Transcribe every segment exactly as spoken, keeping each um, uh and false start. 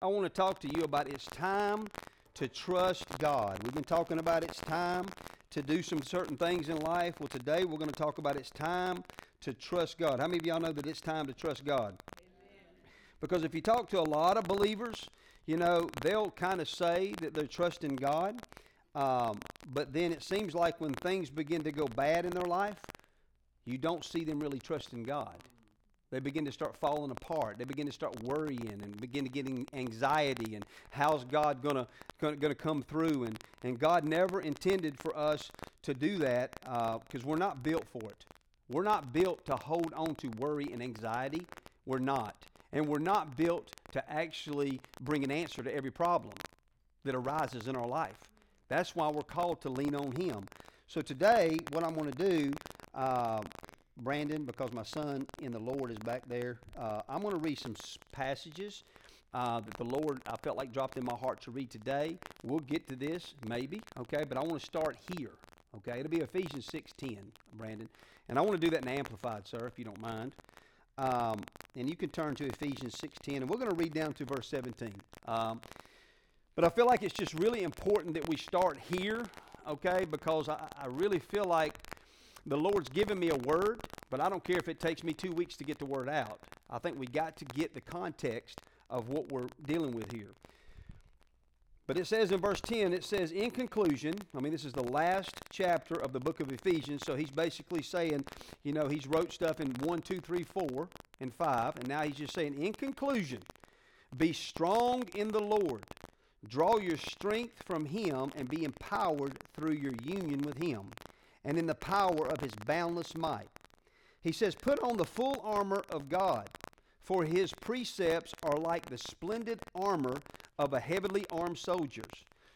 I want to talk to you about it's time to trust God. We've been talking about it's time to do some certain things in life. Well, today we're going to talk about it's time to trust God. How many of y'all know that it's time to trust God? Amen. Because if you talk to a lot of believers, you know, they'll kind of say that they're trusting God. Um, but then it seems like when things begin to go bad in their life, you don't see them really trusting God. They begin to start falling apart. They begin to start worrying and begin to getting anxiety and how's God gonna gonna, gonna come through? And and God never intended for us to do that because uh, we're not built for it. We're not built to hold on to worry and anxiety. We're not, and we're not built to actually bring an answer to every problem that arises in our life. That's why we're called to lean on Him. So today, what I'm going to do. Uh, Brandon, because my son in the Lord is back there, uh, I'm going to read some passages uh, that the Lord, I felt like dropped in my heart to read today. We'll get to this, maybe, okay, but I want to start here, okay? It'll be Ephesians six ten, Brandon, and I want to do that in Amplified, sir, if you don't mind. Um, and you can turn to Ephesians six ten, and we're going to read down to verse seventeen. Um, but I feel like it's just really important that we start here, okay, because I, I really feel like the Lord's given me a word, but I don't care if it takes me two weeks to get the word out. I think we got to get the context of what we're dealing with here. But it says in verse ten, it says, in conclusion, I mean, this is the last chapter of the book of Ephesians, so he's basically saying, you know, he's wrote stuff in one, two, three, four, and five, and now he's just saying, in conclusion, be strong in the Lord. Draw your strength from Him and be empowered through your union with Him and in the power of His boundless might. He says, put on the full armor of God, for His precepts are like the splendid armor of a heavily armed soldier,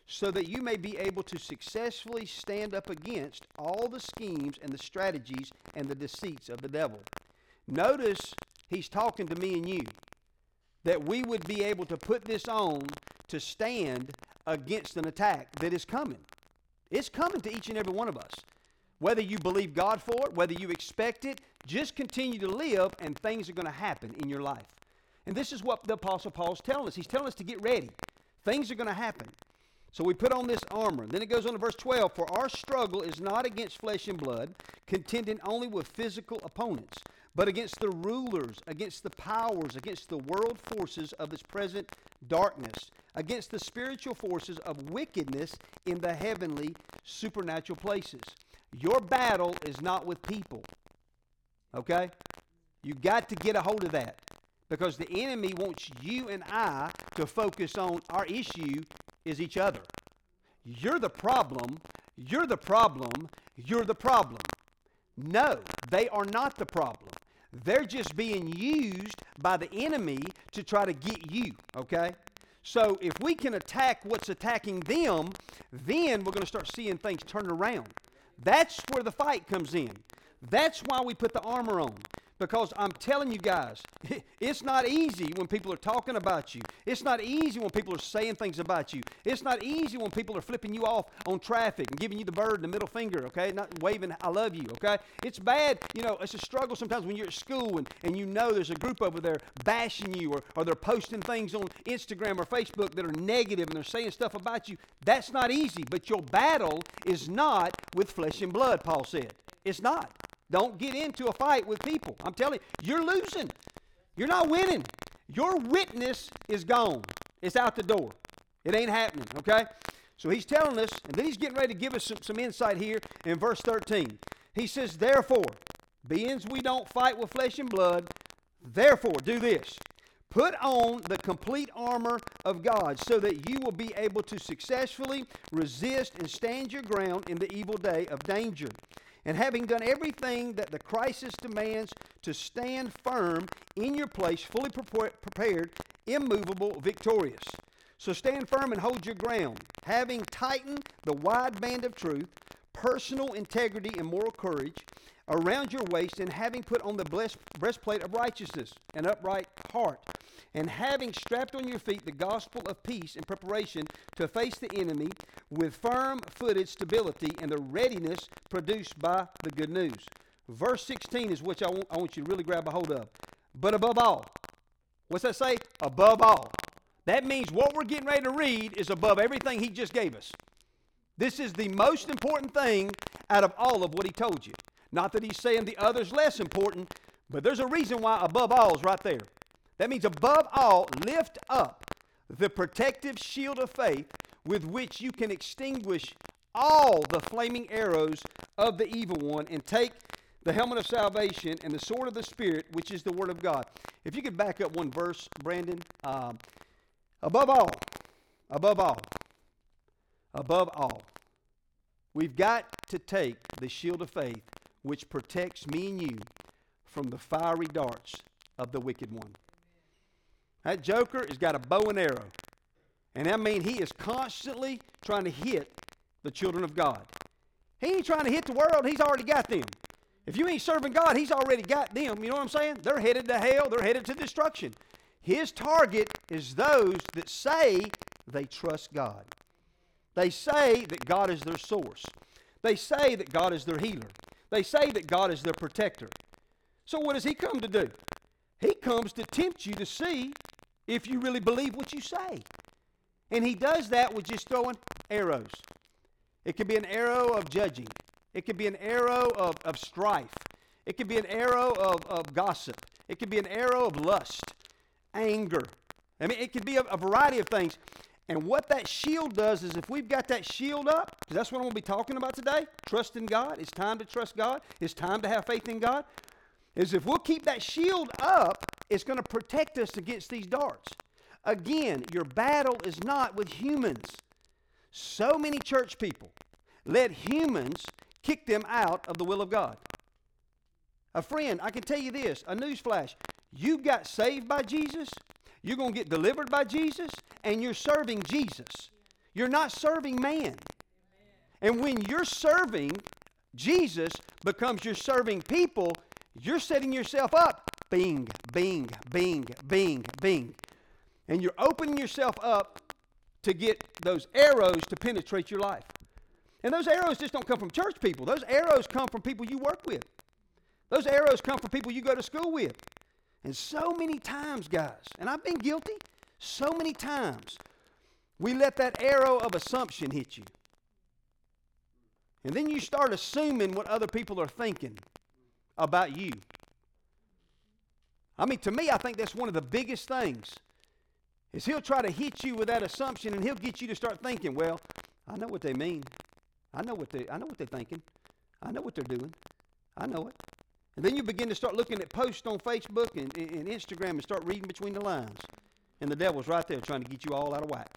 so that you may be able to successfully stand up against all the schemes and the strategies and the deceits of the devil. Notice he's talking to me and you, that we would be able to put this on to stand against an attack that is coming. It's coming to each and every one of us. Whether you believe God for it, whether you expect it, just continue to live and things are going to happen in your life. And this is what the Apostle Paul's telling us. He's telling us to get ready. Things are going to happen. So we put on this armor. Then it goes on to verse twelve, for our struggle is not against flesh and blood, contending only with physical opponents, but against the rulers, against the powers, against the world forces of this present darkness, against the spiritual forces of wickedness in the heavenly supernatural places. Your battle is not with people, okay? You got to get a hold of that because the enemy wants you and I to focus on our issue is each other. You're the problem. You're the problem. You're the problem. No, they are not the problem. They're just being used by the enemy to try to get you, okay? So if we can attack what's attacking them, then we're going to start seeing things turn around. That's where the fight comes in. That's why we put the armor on. Because I'm telling you guys, it's not easy when people are talking about you. It's not easy when people are saying things about you. It's not easy when people are flipping you off on traffic and giving you the bird and the middle finger, okay? Not waving, I love you, okay? It's bad, you know, it's a struggle sometimes when you're at school and, and you know there's a group over there bashing you or, or they're posting things on Instagram or Facebook that are negative and they're saying stuff about you. That's not easy, but your battle is not with flesh and blood, Paul said. It's not. Don't get into a fight with people. I'm telling you, you're losing. You're not winning. Your witness is gone. It's out the door. It ain't happening, okay? So he's telling us, and then he's getting ready to give us some, some insight here in verse thirteen. He says, therefore, being we don't fight with flesh and blood, therefore do this. Put on the complete armor of God so that you will be able to successfully resist and stand your ground in the evil day of danger. And having done everything that the crisis demands, to stand firm in your place, fully prepared, immovable, victorious. So stand firm and hold your ground, having tightened the wide band of truth, personal integrity and moral courage around your waist, and having put on the blessed breastplate of righteousness, an upright heart, and having strapped on your feet the gospel of peace in preparation to face the enemy with firm-footed stability and the readiness produced by the good news. Verse sixteen is which I want, I want you to really grab a hold of. But above all, what's that say? Above all. That means what we're getting ready to read is above everything he just gave us. This is the most important thing out of all of what he told you. Not that he's saying the other's less important, but there's a reason why above all is right there. That means above all, lift up the protective shield of faith with which you can extinguish all the flaming arrows of the evil one, and take the helmet of salvation and the sword of the Spirit, which is the Word of God. If you could back up one verse, Brandon. Um, above all, above all, above all, we've got to take the shield of faith, which protects me and you from the fiery darts of the wicked one. That joker has got a bow and arrow. And I mean, he is constantly trying to hit the children of God. He ain't trying to hit the world. He's already got them. If you ain't serving God, he's already got them. You know what I'm saying? They're headed to hell. They're headed to destruction. His target is those that say they trust God. They say that God is their source. They say that God is their healer. They say that God is their protector. So what does he come to do? He comes to tempt you to see if you really believe what you say. And he does that with just throwing arrows. It could be an arrow of judging. It could be an arrow of, of strife. It could be an arrow of, of gossip. It could be an arrow of lust, anger. I mean, it could be a, a variety of things. And what that shield does is if we've got that shield up, because that's what I'm going to be talking about today, trust in God. It's time to trust God. It's time to have faith in God. Is if we'll keep that shield up, it's going to protect us against these darts. Again, your battle is not with humans. So many church people let humans kick them out of the will of God. A friend, I can tell you this, a newsflash. You got saved by Jesus, you're going to get delivered by Jesus, and you're serving Jesus. You're not serving man. And when you're serving Jesus becomes you're serving people, you're setting yourself up. Bing, bing, bing, bing, bing. And you're opening yourself up to get those arrows to penetrate your life. And those arrows just don't come from church people. Those arrows come from people you work with. Those arrows come from people you go to school with. And so many times, guys, and I've been guilty, so many times, we let that arrow of assumption hit you. And then you start assuming what other people are thinking about you. I mean, to me, I think that's one of the biggest things. Is he'll try to hit you with that assumption, and he'll get you to start thinking, well, I know what they mean. I know what they, I know what they're thinking. I know what they're doing. I know it. And then you begin to start looking at posts on Facebook and, and Instagram and start reading between the lines. And the devil's right there trying to get you all out of whack.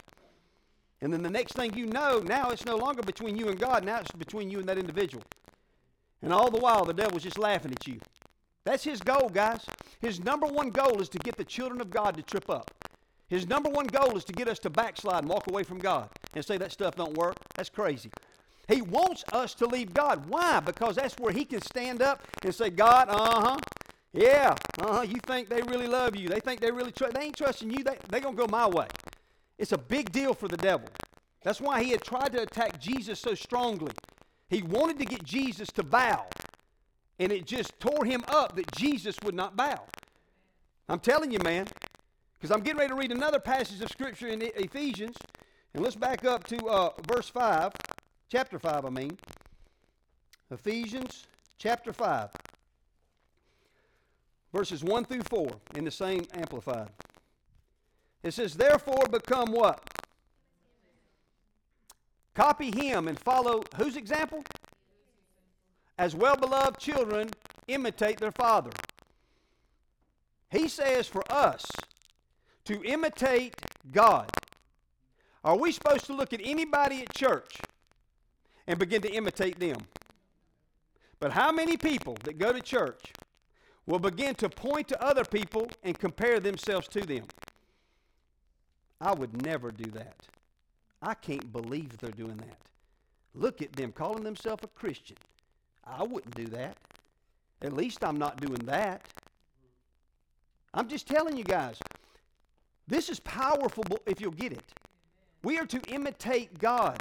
And then the next thing you know, now it's no longer between you and God. Now it's between you and that individual. And all the while, the devil's just laughing at you. That's his goal, guys. His number one goal is to get the children of God to trip up. His number one goal is to get us to backslide and walk away from God and say that stuff don't work. That's crazy. He wants us to leave God. Why? Because that's where he can stand up and say, God, uh-huh, yeah, uh-huh, you think they really love you. They think they really trust. They ain't trusting you. They, they going to go my way. It's a big deal for the devil. That's why he had tried to attack Jesus so strongly. He wanted to get Jesus to bow, and it just tore him up that Jesus would not bow. I'm telling you, man. Because I'm getting ready to read another passage of Scripture in Ephesians. And let's back up to uh, verse five, chapter five, I mean. Ephesians chapter five, verses one through four in the same Amplified. It says, therefore become what? Copy him and follow whose example? As well-beloved children, imitate their father. He says for us, to imitate God. Are we supposed to look at anybody at church and begin to imitate them? But how many people that go to church will begin to point to other people and compare themselves to them? I would never do that. I can't believe they're doing that. Look at them calling themselves a Christian. I wouldn't do that. At least I'm not doing that. I'm just telling you guys, this is powerful if you'll get it. We are to imitate God.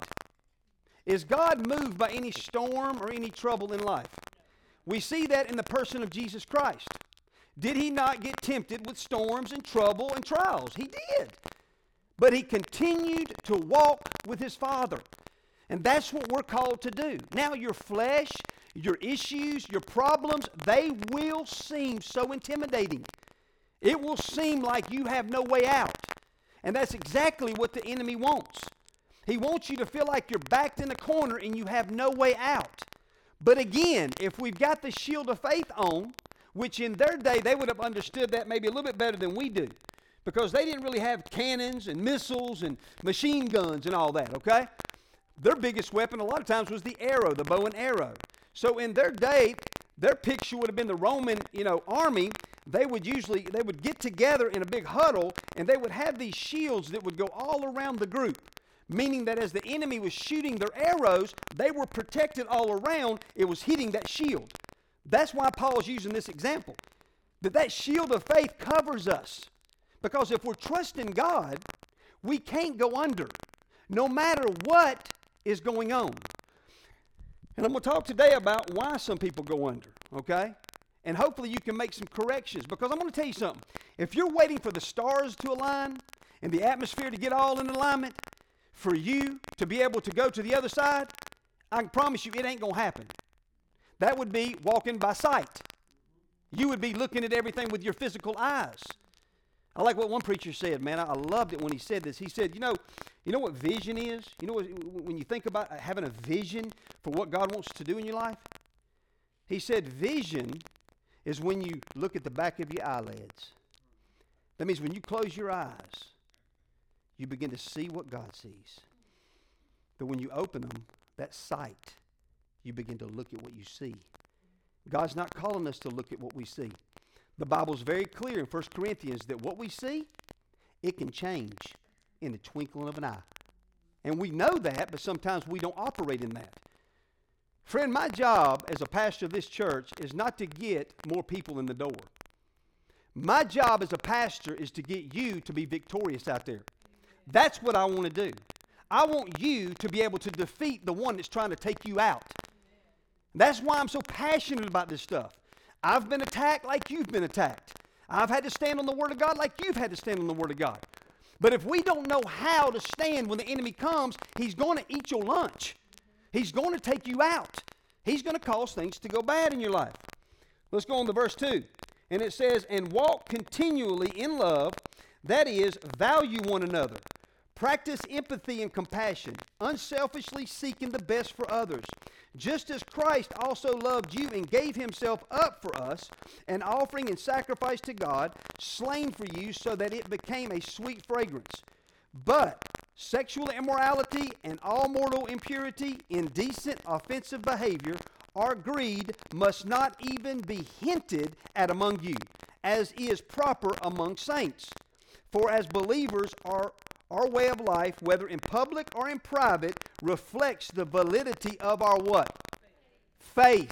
Is God moved by any storm or any trouble in life? We see that in the person of Jesus Christ. Did he not get tempted with storms and trouble and trials? He did. But he continued to walk with his Father. And that's what we're called to do. Now your flesh, your issues, your problems, they will seem so intimidating. It will seem like you have no way out. And that's exactly what the enemy wants. He wants you to feel like you're backed in a corner and you have no way out. But again, if we've got the shield of faith on, which in their day they would have understood that maybe a little bit better than we do, because they didn't really have cannons and missiles and machine guns and all that, okay? Their biggest weapon a lot of times was the arrow, the bow and arrow. So in their day, their picture would have been the Roman, you know, army. They would usually, they would get together in a big huddle, and they would have these shields that would go all around the group, meaning that as the enemy was shooting their arrows, they were protected all around. It was hitting that shield. That's why Paul's using this example, that that shield of faith covers us. Because if we're trusting God, we can't go under, no matter what is going on. And I'm going to talk today about why some people go under, okay? And hopefully you can make some corrections, because I'm going to tell you something. If you're waiting for the stars to align and the atmosphere to get all in alignment for you to be able to go to the other side, I can promise you it ain't going to happen. That would be walking by sight. You would be looking at everything with your physical eyes. I like what one preacher said, man. I loved it when he said this. He said, you know, you know what vision is? You know, what, when you think about having a vision for what God wants to do in your life, he said vision is when you look at the back of your eyelids. That means when you close your eyes, you begin to see what God sees. But when you open them, that sight, you begin to look at what you see. God's not calling us to look at what we see. The Bible's very clear in First Corinthians that what we see, it can change in the twinkling of an eye. And we know that, but sometimes we don't operate in that. Friend, my job as a pastor of this church is not to get more people in the door. My job as a pastor is to get you to be victorious out there. That's what I want to do. I want you to be able to defeat the one that's trying to take you out. That's why I'm so passionate about this stuff. I've been attacked like you've been attacked. I've had to stand on the Word of God like you've had to stand on the Word of God. But if we don't know how to stand when the enemy comes, he's going to eat your lunch. He's going to take you out. He's going to cause things to go bad in your life. Let's go on to verse two. And it says, and walk continually in love, that is, value one another. Practice empathy and compassion, unselfishly seeking the best for others, just as Christ also loved you and gave himself up for us, an offering and sacrifice to God, slain for you so that it became a sweet fragrance. But sexual immorality and all mortal impurity, indecent, offensive behavior, or greed must not even be hinted at among you, as is proper among saints. For as believers are Our way of life, whether in public or in private, reflects the validity of our what? Faith. Faith.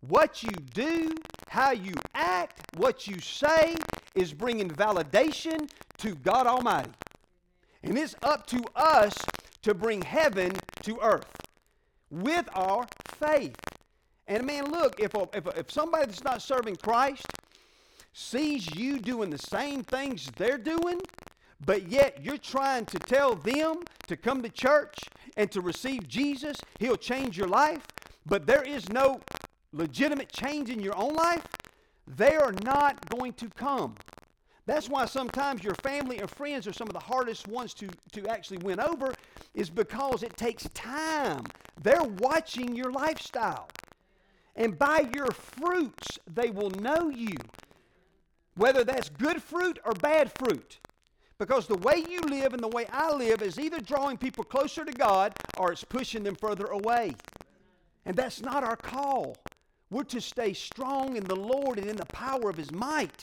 What you do, how you act, what you say is bringing validation to God Almighty. And it's up to us to bring heaven to earth with our faith. And man, look, if, a, if, a, if somebody that's not serving Christ sees you doing the same things they're doing, but yet you're trying to tell them to come to church and to receive Jesus, he'll change your life, but there is no legitimate change in your own life, they are not going to come. That's why sometimes your family and friends are some of the hardest ones to, to actually win over, is because it takes time. They're watching your lifestyle. And by your fruits, they will know you, whether that's good fruit or bad fruit. Because the way you live and the way I live is either drawing people closer to God or it's pushing them further away. And that's not our call. We're to stay strong in the Lord and in the power of His might.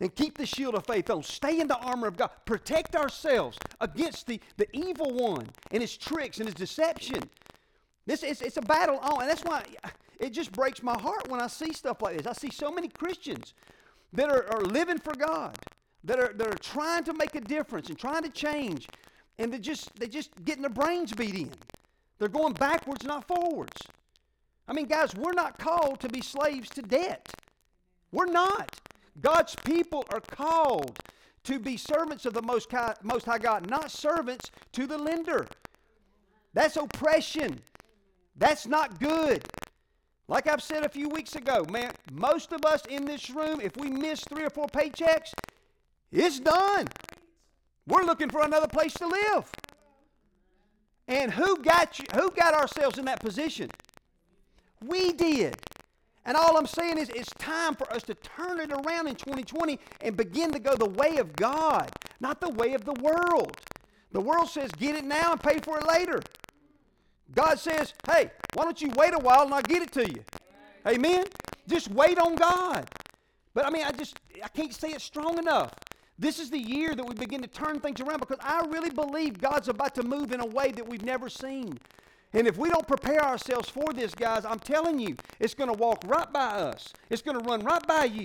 And keep the shield of faith on. Stay in the armor of God. Protect ourselves against the, the evil one and his tricks and his deception. This is, it's a battle on. And that's why it just breaks my heart when I see stuff like this. I see so many Christians that are, are living for God. That are, that are trying to make a difference and trying to change, and they're just, they're just getting their brains beat in. They're going backwards, not forwards. I mean, guys, we're not called to be slaves to debt. We're not. God's people are called to be servants of the Most High God, not servants to the lender. That's oppression. That's not good. Like I've said a few weeks ago, man, most of us in this room, if we miss three or four paychecks, it's done. We're looking for another place to live. And who got you, who got ourselves in that position? We did. And all I'm saying is it's time for us to turn it around in twenty twenty and begin to go the way of God, not the way of the world. The world says, get it now and pay for it later. God says, hey, why don't you wait a while and I'll get it to you. Amen. Amen? Just wait on God. But I mean, I just, I can't say it strong enough. This is the year that we begin to turn things around because I really believe God's about to move in a way that we've never seen. And if we don't prepare ourselves for this, guys, I'm telling you, it's going to walk right by us. It's going to run right by you.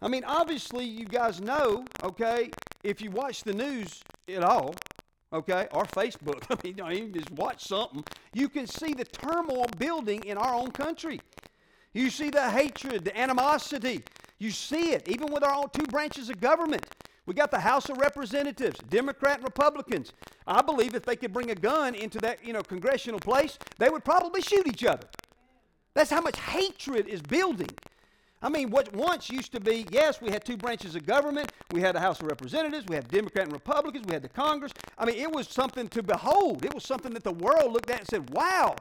I mean, obviously, you guys know, okay, if you watch the news at all, okay, or Facebook, I mean, don't even just watch something, you can see the turmoil building in our own country. You see the hatred, the animosity. You see it, even with our own two branches of government. We got the House of Representatives, Democrat and Republicans. I believe if they could bring a gun into that, you know, congressional place, they would probably shoot each other. That's how much hatred is building. I mean, what once used to be, yes, we had two branches of government. We had the House of Representatives. We had Democrat and Republicans. We had the Congress. I mean, it was something to behold. It was something that the world looked at and said, wow,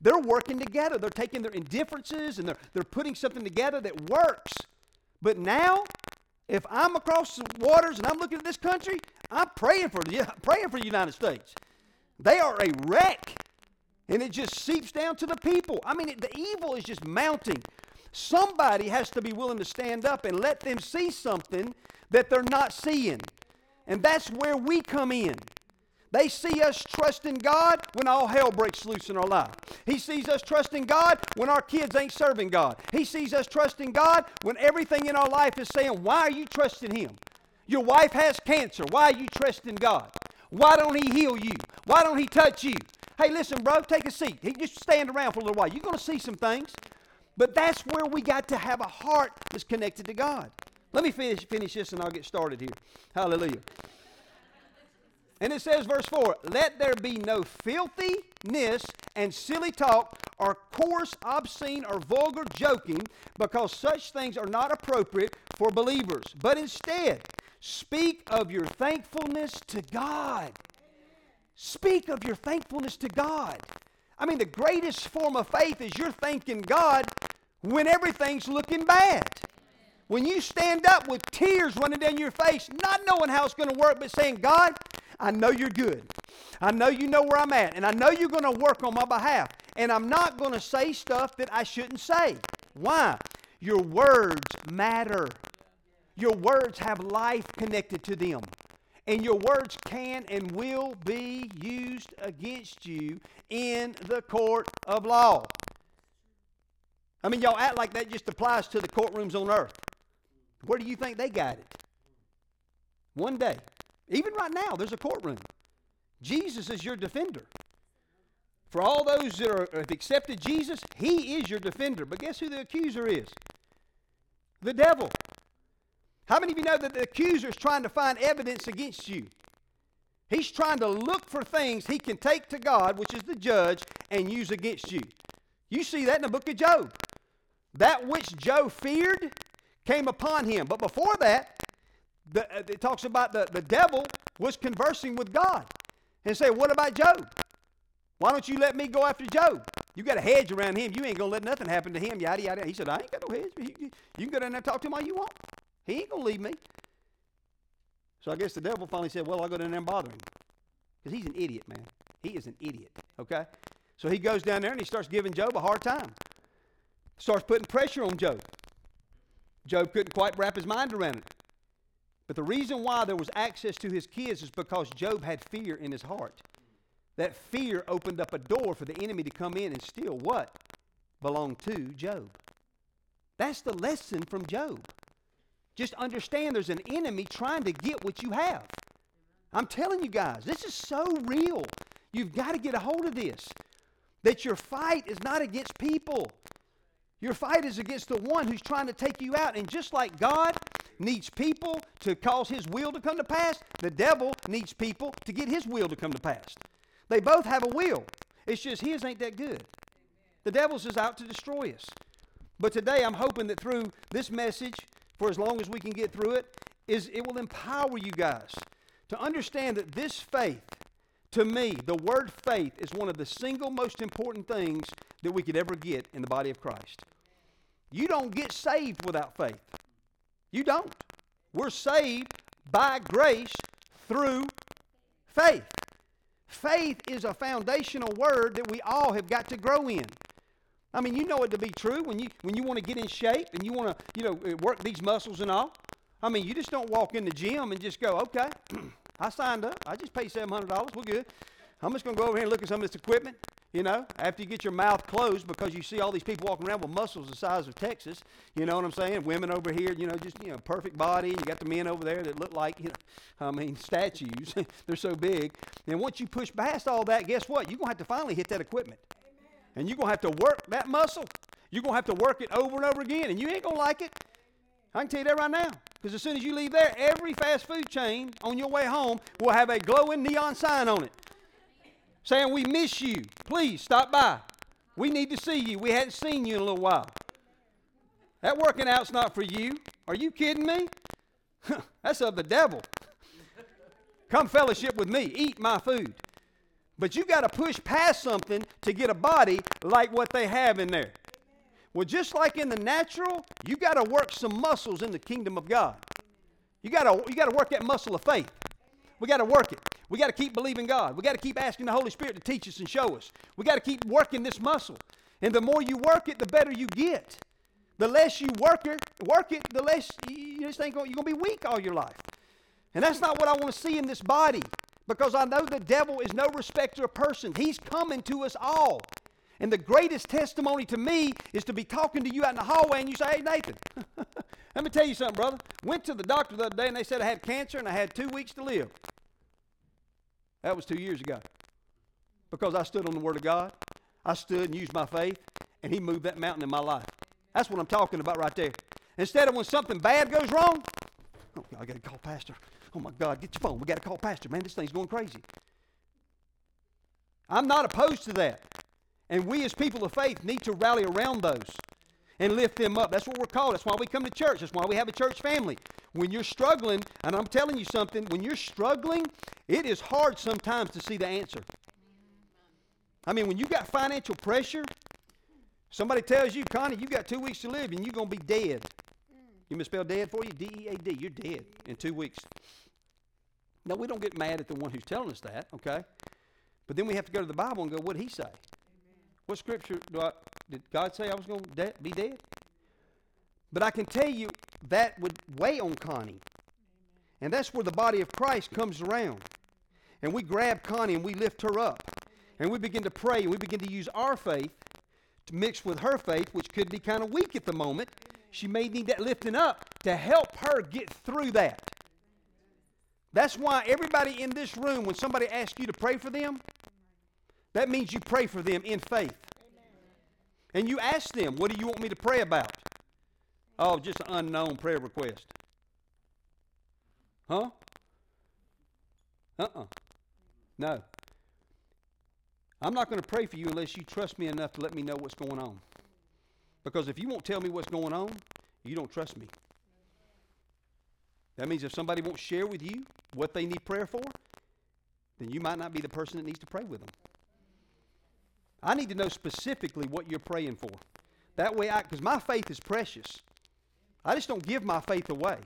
they're working together. They're taking their indifferences and they're, they're putting something together that works. But now, if I'm across the waters and I'm looking at this country, I'm praying for the, praying for the United States. They are a wreck. And it just seeps down to the people. I mean, it, the evil is just mounting. Somebody has to be willing to stand up and let them see something that they're not seeing. And that's where we come in. They see us trusting God when all hell breaks loose in our life. He sees us trusting God when our kids ain't serving God. He sees us trusting God when everything in our life is saying, why are you trusting Him? Your wife has cancer. Why are you trusting God? Why don't He heal you? Why don't He touch you? Hey, listen, bro, take a seat. He just stand around for a little while. You're going to see some things. But that's where we got to have a heart that's connected to God. Let me finish, finish this and I'll get started here. Hallelujah. And it says, verse four, let there be no filthiness and silly talk or coarse, obscene, or vulgar joking, because such things are not appropriate for believers. But instead, speak of your thankfulness to God. Speak of your thankfulness to God. I mean, the greatest form of faith is you're thanking God when everything's looking bad. When you stand up with tears running down your face, not knowing how it's going to work, but saying, God, I know you're good. I know you know where I'm at, and I know you're going to work on my behalf. And I'm not going to say stuff that I shouldn't say. Why? Your words matter. Your words have life connected to them. And your words can and will be used against you in the court of law. I mean, y'all act like that just applies to the courtrooms on earth. Where do you think they got it? One day. Even right now, there's a courtroom. Jesus is your defender. For all those that are, have accepted Jesus, He is your defender. But guess who the accuser is? The devil. How many of you know that the accuser is trying to find evidence against you? He's trying to look for things he can take to God, which is the judge, and use against you. You see that in the book of Job. That which Job feared came upon him. But before that, The, it talks about the, the devil was conversing with God and said, what about Job? Why don't you let me go after Job? You got a hedge around him. You ain't going to let nothing happen to him, yada, yada. He said, I ain't got no hedge. You can go down there and talk to him all you want. He ain't going to leave me. So I guess the devil finally said, well, I'll go down there and bother him. Because he's an idiot, man. He is an idiot, okay? So he goes down there and he starts giving Job a hard time. Starts putting pressure on Job. Job couldn't quite wrap his mind around it. But the reason why there was access to his kids is because Job had fear in his heart. That fear opened up a door for the enemy to come in and steal what belonged to Job. That's the lesson from Job. Just understand there's an enemy trying to get what you have. I'm telling you guys, this is so real. You've got to get a hold of this. That your fight is not against people. Your fight is against the one who's trying to take you out. And just like God needs people to cause his will to come to pass, the devil needs people to get his will to come to pass. They both have a will. It's just his ain't that good. The devil's is out to destroy us. But today I'm hoping that through this message, for as long as we can get through it, is it will empower you guys to understand that this faith, to me, the word faith is one of the single most important things that we could ever get in the body of Christ. You don't get saved without faith. You don't. We're saved by grace through faith. Faith is a foundational word that we all have got to grow in. I mean, you know it to be true when you when you want to get in shape and you want to, you know, work these muscles and all. I mean, you just don't walk in the gym and just go, okay, I signed up. I just paid seven hundred dollars. We're good. I'm just going to go over here and look at some of this equipment, you know, after you get your mouth closed because you see all these people walking around with muscles the size of Texas. You know what I'm saying? Women over here, you know, just, you know, perfect body. You got the men over there that look like, you know, I mean, statues. They're so big. And once you push past all that, guess what? You're going to have to finally hit that equipment. And you're going to have to work that muscle. You're going to have to work it over and over again. And you ain't going to like it. I can tell you that right now. Because as soon as you leave there, every fast food chain on your way home will have a glowing neon sign on it. Saying, we miss you. Please stop by. We need to see you. We hadn't seen you in a little while. That working out's not for you. Are you kidding me? That's of the devil. Come fellowship with me. Eat my food. But you got to push past something to get a body like what they have in there. Well, just like in the natural, you got to work some muscles in the kingdom of God. You got to you got to work that muscle of faith. We got to work it. We got to keep believing God. We got to keep asking the Holy Spirit to teach us and show us. We got to keep working this muscle. And the more you work it, the better you get. The less you work it, work it, the less you just ain't gonna, you're going to be weak all your life. And that's not what I want to see in this body. Because I know the devil is no respecter of persons. He's coming to us all. And the greatest testimony to me is to be talking to you out in the hallway and you say, hey, Nathan, let me tell you something, brother. Went to the doctor the other day and they said I had cancer and I had two weeks to live. That was two years ago. Because I stood on the Word of God. I stood and used my faith and he moved that mountain in my life. That's what I'm talking about right there. Instead of when something bad goes wrong, oh, I got to call Pastor. Oh, my God, get your phone. We got to call Pastor. Man, this thing's going crazy. I'm not opposed to that. And we as people of faith need to rally around those and lift them up. That's what we're called. That's why we come to church. That's why we have a church family. When you're struggling, and I'm telling you something, when you're struggling, it is hard sometimes to see the answer. I mean, when you got financial pressure, somebody tells you, Connie, you got two weeks to live and you're going to be dead. You misspelled dead for you? D E A D. You're dead in two weeks. Now, we don't get mad at the one who's telling us that, okay? But then we have to go to the Bible and go, what did he say? Amen. What scripture do I, did God say I was going to de- be dead? But I can tell you that would weigh on Connie. Amen. And that's where the body of Christ comes around. And we grab Connie and we lift her up. Amen. And we begin to pray and we begin to use our faith to mix with her faith, which could be kind of weak at the moment. Amen. She may need that lifting up to help her get through that. That's why everybody in this room, when somebody asks you to pray for them, that means you pray for them in faith. Amen. And you ask them, what do you want me to pray about? Oh, just an unknown prayer request. Huh? Uh-uh. No. I'm not going to pray for you unless you trust me enough to let me know what's going on. Because if you won't tell me what's going on, you don't trust me. That means if somebody won't share with you what they need prayer for, then you might not be the person that needs to pray with them. I need to know specifically what you're praying for. That way I, because my faith is precious. I just don't give my faith away.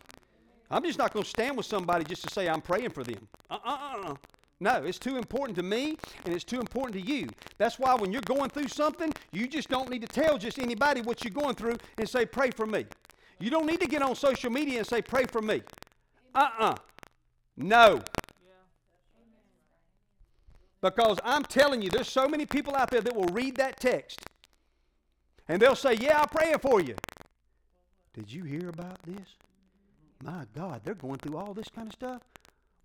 I'm just not going to stand with somebody just to say I'm praying for them. Uh-uh-uh. No, it's too important to me, and it's too important to you. That's why when you're going through something, you just don't need to tell just anybody what you're going through and say, pray for me. You don't need to get on social media and say, pray for me. Uh-uh. No. Because I'm telling you, there's so many people out there that will read that text. And they'll say, yeah, I'm praying for you. Did you hear about this? My God, they're going through all this kind of stuff.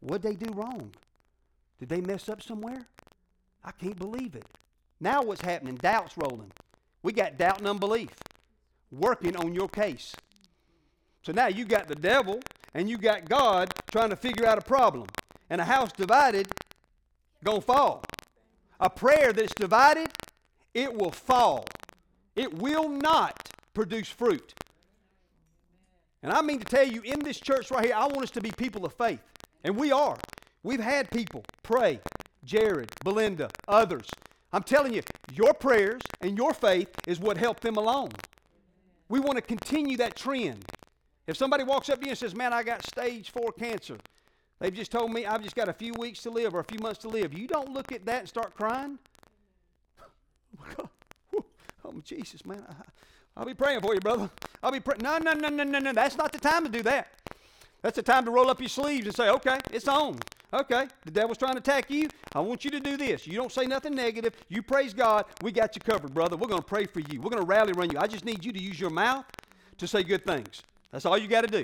What'd they do wrong? Did they mess up somewhere? I can't believe it. Now what's happening? Doubt's rolling. We got doubt and unbelief. working on your case. So now you got the devil and you got God trying to figure out a problem. And a house divided gonna fall. A prayer that's divided, it will fall. It will not produce fruit. And I mean to tell you, in this church right here, I want us to be people of faith. And we are. We've had people pray. Jared, Belinda, others. I'm telling you, your prayers and your faith is what helped them along. We want to continue that trend. If somebody walks up to you and says, man, I got stage four cancer. They've just told me I've just got a few weeks to live or a few months to live. You don't look at that and start crying. Oh, Jesus, man, I, I'll be praying for you, brother. I'll be praying. No, no, no, no, no, no. That's not the time to do that. That's the time to roll up your sleeves and say, okay, it's on. Okay, the devil's trying to attack you. I want you to do this. You don't say nothing negative. You praise God. We got you covered, brother. We're going to pray for you. We're going to rally around you. I just need you to use your mouth to say good things. That's all you got to do.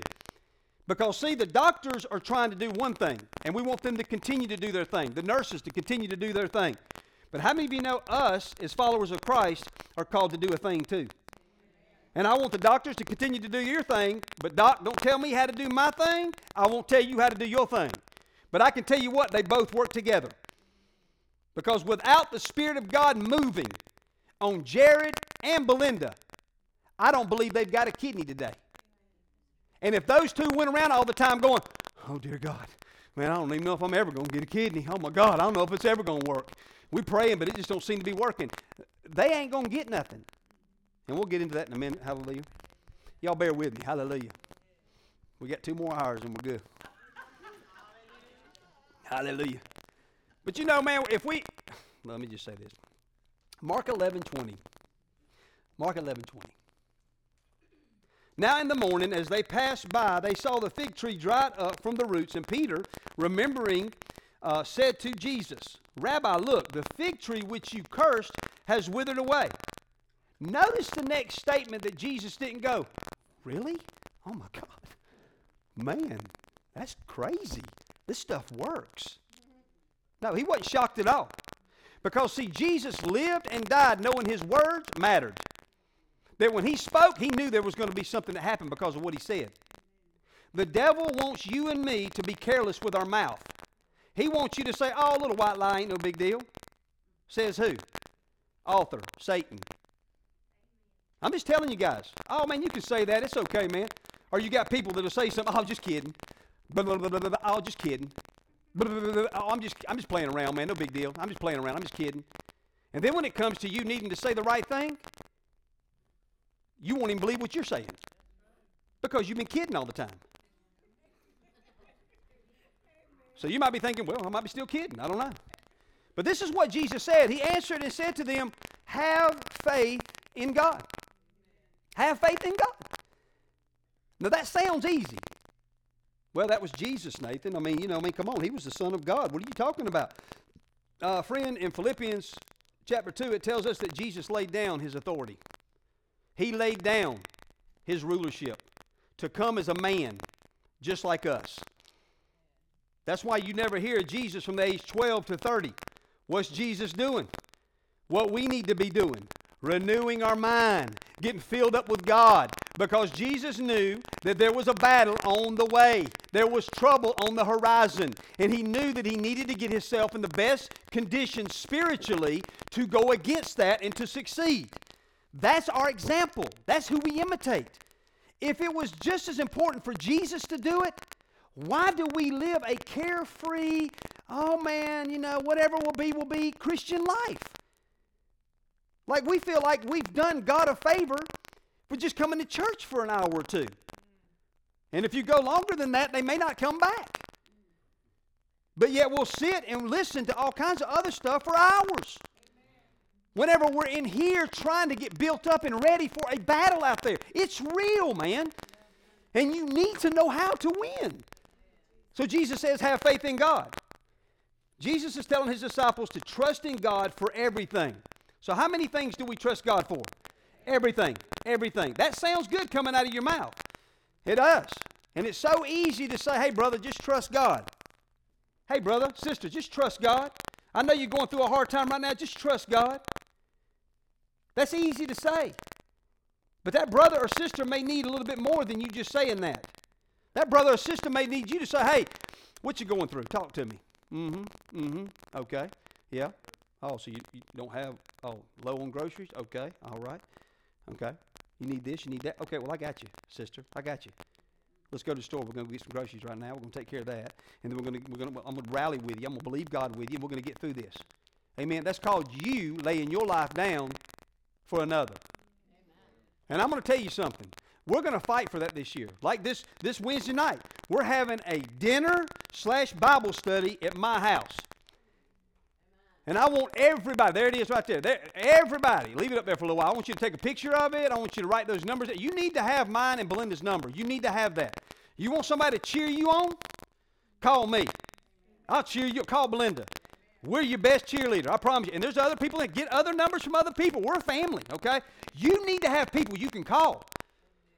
Because, see, the doctors are trying to do one thing, and we want them to continue to do their thing. The nurses to continue to do their thing. But how many of you know us, as followers of Christ, are called to do a thing too? And I want the doctors to continue to do your thing, but doc, don't tell me how to do my thing. I won't tell you how to do your thing. But I can tell you what, they both work together. Because without the Spirit of God moving on Jared and Belinda, I don't believe they've got a kidney today. And if those two went around all the time going, oh, dear God, man, I don't even know if I'm ever going to get a kidney. Oh, my God, I don't know if it's ever going to work. We're praying, but it just don't seem to be working. They ain't going to get nothing. And we'll get into that in a minute. Hallelujah. Y'all bear with me. Hallelujah. We got two more hours and we're good. Hallelujah. But you know, man, if we, let me just say this. Mark eleven twenty. Mark eleven twenty. Now in the morning, as they passed by, they saw the fig tree dried up from the roots. And Peter, remembering, uh, said to Jesus, Rabbi, look, the fig tree which you cursed has withered away. Notice the next statement that Jesus didn't go, really? Oh, my God. Man, that's crazy. This stuff works. No, he wasn't shocked at all. Because, see, Jesus lived and died knowing his words mattered. That when he spoke, he knew there was going to be something that happened because of what he said. The devil wants you and me to be careless with our mouth. He wants you to say, oh, little white lie ain't no big deal. Says who? Author, Satan. I'm just telling you guys. Oh, man, you can say that. It's okay, man. Or you got people that'll say something. Oh, just kidding. Blah, blah, blah, blah, blah. Oh, just kidding. Blah, blah, blah, blah. Oh, I'm just, I'm just playing around, man. No big deal. I'm just playing around. I'm just kidding. And then when it comes to you needing to say the right thing, you won't even believe what you're saying because you've been kidding all the time. So you might be thinking, well, I might be still kidding. I don't know. But this is what Jesus said. He answered and said to them, have faith in God. Have faith in God. Now, that sounds easy. Well, that was Jesus, Nathan. I mean, you know, I mean, come on. He was the Son of God. What are you talking about? Uh, friend, in Philippians chapter two, it tells us that Jesus laid down his authority. He laid down his rulership to come as a man just like us. That's why you never hear Jesus from the age twelve to thirty. What's Jesus doing? What we need to be doing. Renewing our mind. Getting filled up with God. Because Jesus knew that there was a battle on the way. There was trouble on the horizon. And he knew that he needed to get himself in the best condition spiritually to go against that and to succeed. That's our example. That's who we imitate. If it was just as important for Jesus to do it, why do we live a carefree, oh man, you know, whatever will be, will be Christian life? Like we feel like we've done God a favor for just coming to church for an hour or two. And if you go longer than that, they may not come back. But yet we'll sit and listen to all kinds of other stuff for hours. Whenever we're in here trying to get built up and ready for a battle out there. It's real, man. And you need to know how to win. So Jesus says, have faith in God. Jesus is telling his disciples to trust in God for everything. So how many things do we trust God for? Everything. Everything. That sounds good coming out of your mouth. It does. And it's so easy to say, hey, brother, just trust God. Hey, brother, sister, just trust God. I know you're going through a hard time right now. Just trust God. That's easy to say. But that brother or sister may need a little bit more than you just saying that. That brother or sister may need you to say, hey, what you going through? Talk to me. Mm-hmm, mm-hmm, okay, yeah. Oh, so you, you don't have, oh, low on groceries? Okay, all right, okay. You need this, you need that. Okay, well, I got you, sister. I got you. Let's go to the store. We're going to get some groceries right now. We're going to take care of that. And then we're going to, we're going to, I'm going to rally with you. I'm going to believe God with you, and we're going to get through this. Amen. That's called you laying your life down for another. Amen. And I'm going to tell you something. We're going to fight for that this year. Like this, this Wednesday night, we're having a dinner slash Bible study at my house. And I want everybody, there it is right there, there, everybody, leave it up there for a little while. I want you to take a picture of it. I want you to write those numbers. You need to have mine and Belinda's number. You need to have that. You want somebody to cheer you on? Call me. I'll cheer you. Call Belinda. We're your best cheerleader. I promise you. And there's other people that get other numbers from other people. We're a family, okay? You need to have people you can call.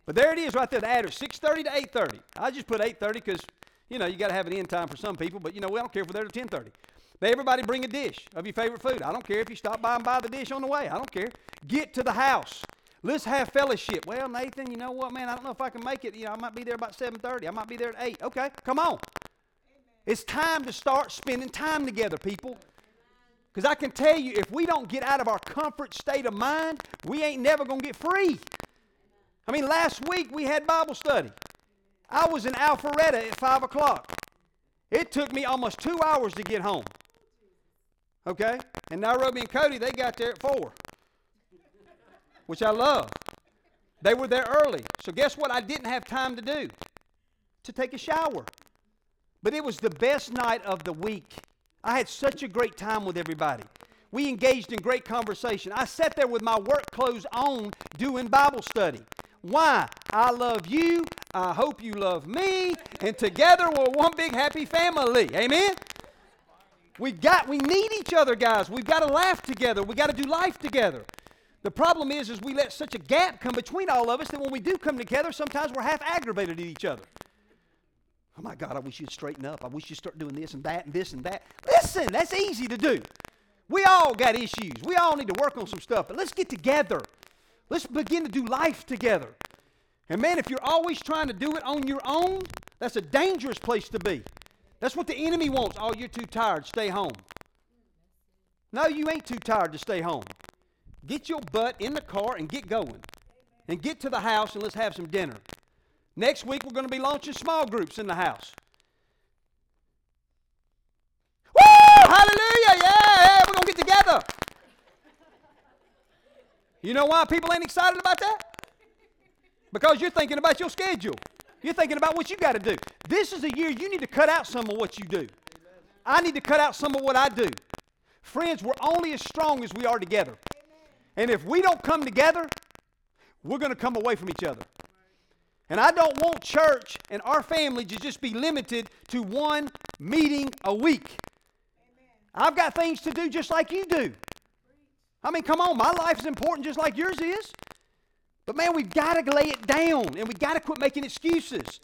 But there it is right there, the address, six thirty to eight thirty. I just put eight thirty because, you know, you got to have an end time for some people. But, you know, we don't care if we're there to ten thirty. Everybody bring a dish of your favorite food. I don't care if you stop by and buy the dish on the way. I don't care. Get to the house. Let's have fellowship. Well, Nathan, you know what, man? I don't know if I can make it. You know, I might be there about seven thirty. I might be there at eight. Okay, come on. Amen. It's time to start spending time together, people. Because I can tell you, if we don't get out of our comfort state of mind, we ain't never going to get free. I mean, last week we had Bible study. I was in Alpharetta at five o'clock. It took me almost two hours to get home. Okay? And Nairobi and Cody, they got there at four, which I love. They were there early. So guess what I didn't have time to do? To take a shower. But it was the best night of the week. I had such a great time with everybody. We engaged in great conversation. I sat there with my work clothes on doing Bible study. Why? I love you. I hope you love me. And together we're one big happy family. Amen? We got, we need each other, guys. We've got to laugh together. We've got to do life together. The problem is, is we let such a gap come between all of us that when we do come together, sometimes we're half aggravated at each other. Oh, my God, I wish you'd straighten up. I wish you'd start doing this and that and this and that. Listen, that's easy to do. We all got issues. We all need to work on some stuff, but let's get together. Let's begin to do life together. And, man, if you're always trying to do it on your own, that's a dangerous place to be. That's what the enemy wants. Oh, you're too tired. Stay home. No, you ain't too tired to stay home. Get your butt in the car and get going. And get to the house and let's have some dinner. Next week, we're going to be launching small groups in the house. Woo! Hallelujah! Yeah! Yeah! We're going to get together. You know why people ain't excited about that? Because you're thinking about your schedule. You're thinking about what you got to do. This is a year you need to cut out some of what you do. Amen. I need to cut out some of what I do. Friends, we're only as strong as we are together. Amen. And if we don't come together, we're going to come away from each other. Right. And I don't want church and our family to just be limited to one meeting a week. Amen. I've got things to do just like you do. I mean, come on, my life is important just like yours is. But, man, we've got to lay it down, and we've got to quit making excuses.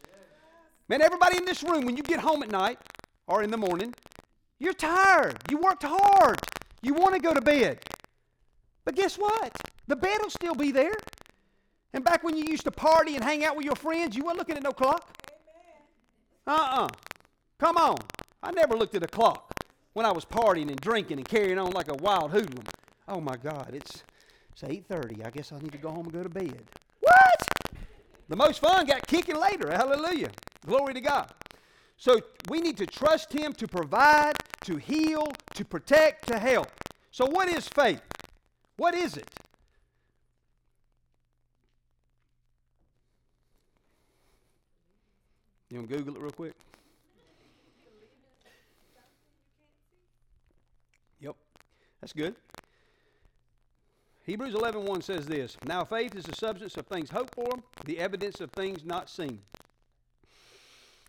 Man, everybody in this room, when you get home at night or in the morning, you're tired. You worked hard. You want to go to bed. But guess what? The bed will still be there. And back when you used to party and hang out with your friends, you weren't looking at no clock. Uh-uh. Come on. I never looked at a clock when I was partying and drinking and carrying on like a wild hoodlum. Oh, my God, it's... It's eight thirty. I guess I need to go home and go to bed. What? The most fun got kicking later. Hallelujah. Glory to God. So we need to trust Him to provide, to heal, to protect, to help. So what is faith? What is it? You want to Google it real quick? Yep. That's good. Hebrews eleven one says this, now faith is the substance of things hoped for, the evidence of things not seen.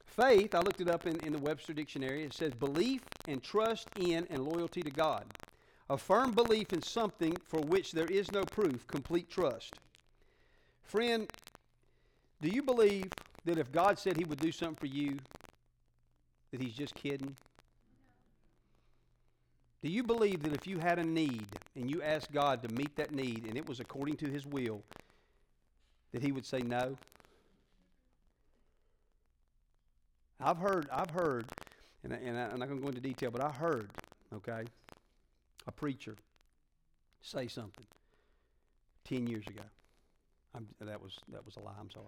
Faith, I looked it up in, in the Webster Dictionary, it says belief and trust in and loyalty to God. A firm belief in something for which there is no proof, complete trust. Friend, do you believe that if God said He would do something for you, that He's just kidding? Do you believe that if you had a need and you asked God to meet that need and it was according to His will, that he would say no? I've heard, I've heard, and, I, and I, I'm not going to go into detail, but I heard, okay, a preacher say something ten years ago. I'm, that was that was a lie. I'm sorry.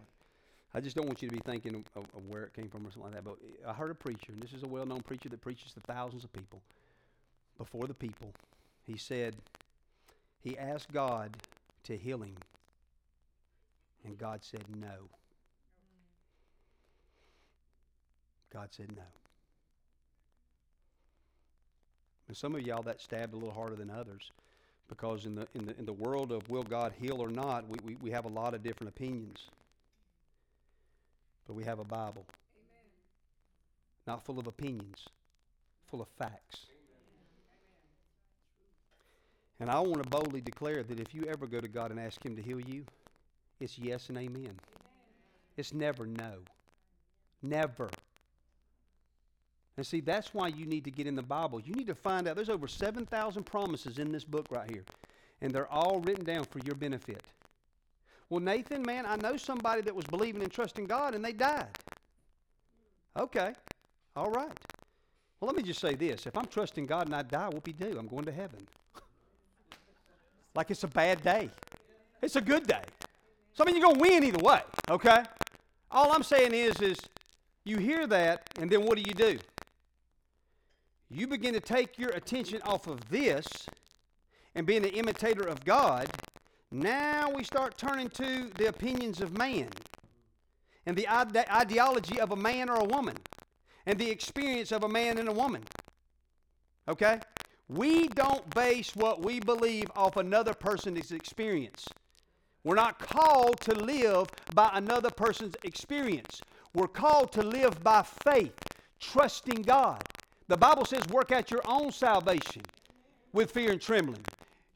I just don't want you to be thinking of, of where it came from or something like that. But I heard a preacher, and this is a well-known preacher that preaches to thousands of people before the people. He said he asked God to heal him, and God said no. God said no. And some of y'all, that stabbed a little harder than others, because in the in the in the world of will God heal or not, we we, we have a lot of different opinions. But we have a Bible. Amen. Not full of opinions, full of facts. Amen. And I want to boldly declare that if you ever go to God and ask Him to heal you, it's yes and amen. Amen. It's never no. Never. And see, that's why you need to get in the Bible. You need to find out. There's over seven thousand promises in this book right here. And they're all written down for your benefit. Well, Nathan, man, I know somebody that was believing and trusting God and they died. Okay. All right. Well, let me just say this. If I'm trusting God and I die, whoopie-doo, I'm going to heaven. Like it's a bad day. It's a good day. So, I mean, you're going to win either way. Okay? All I'm saying is, is you hear that, and then what do you do? You begin to take your attention off of this and being an imitator of God. Now we start turning to the opinions of man and the ide- ideology of a man or a woman and the experience of a man and a woman. Okay? We don't base what we believe off another person's experience. We're not called to live by another person's experience. We're called to live by faith, trusting God. The Bible says, work out your own salvation with fear and trembling.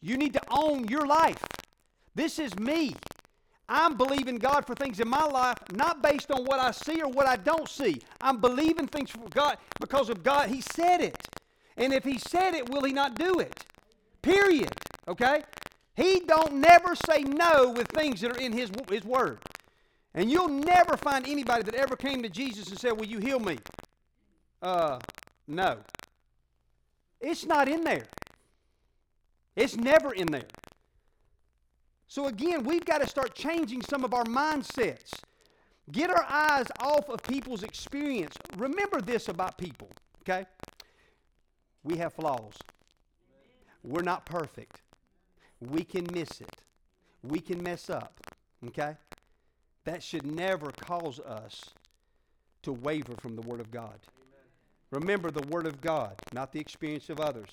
You need to own your life. This is me. I'm believing God for things in my life, not based on what I see or what I don't see. I'm believing things for God because of God. He said it. And if He said it, will He not do it? Period. Okay? He don't never say no with things that are in His, his Word. And you'll never find anybody that ever came to Jesus and said, will you heal me? Uh, no. It's not in there. It's never in there. So again, we've got to start changing some of our mindsets. Get our eyes off of people's experience. Remember this about people, okay? We have flaws. We're not perfect. We can miss it. We can mess up, okay? That should never cause us to waver from the Word of God. Amen. Remember the Word of God, not the experience of others.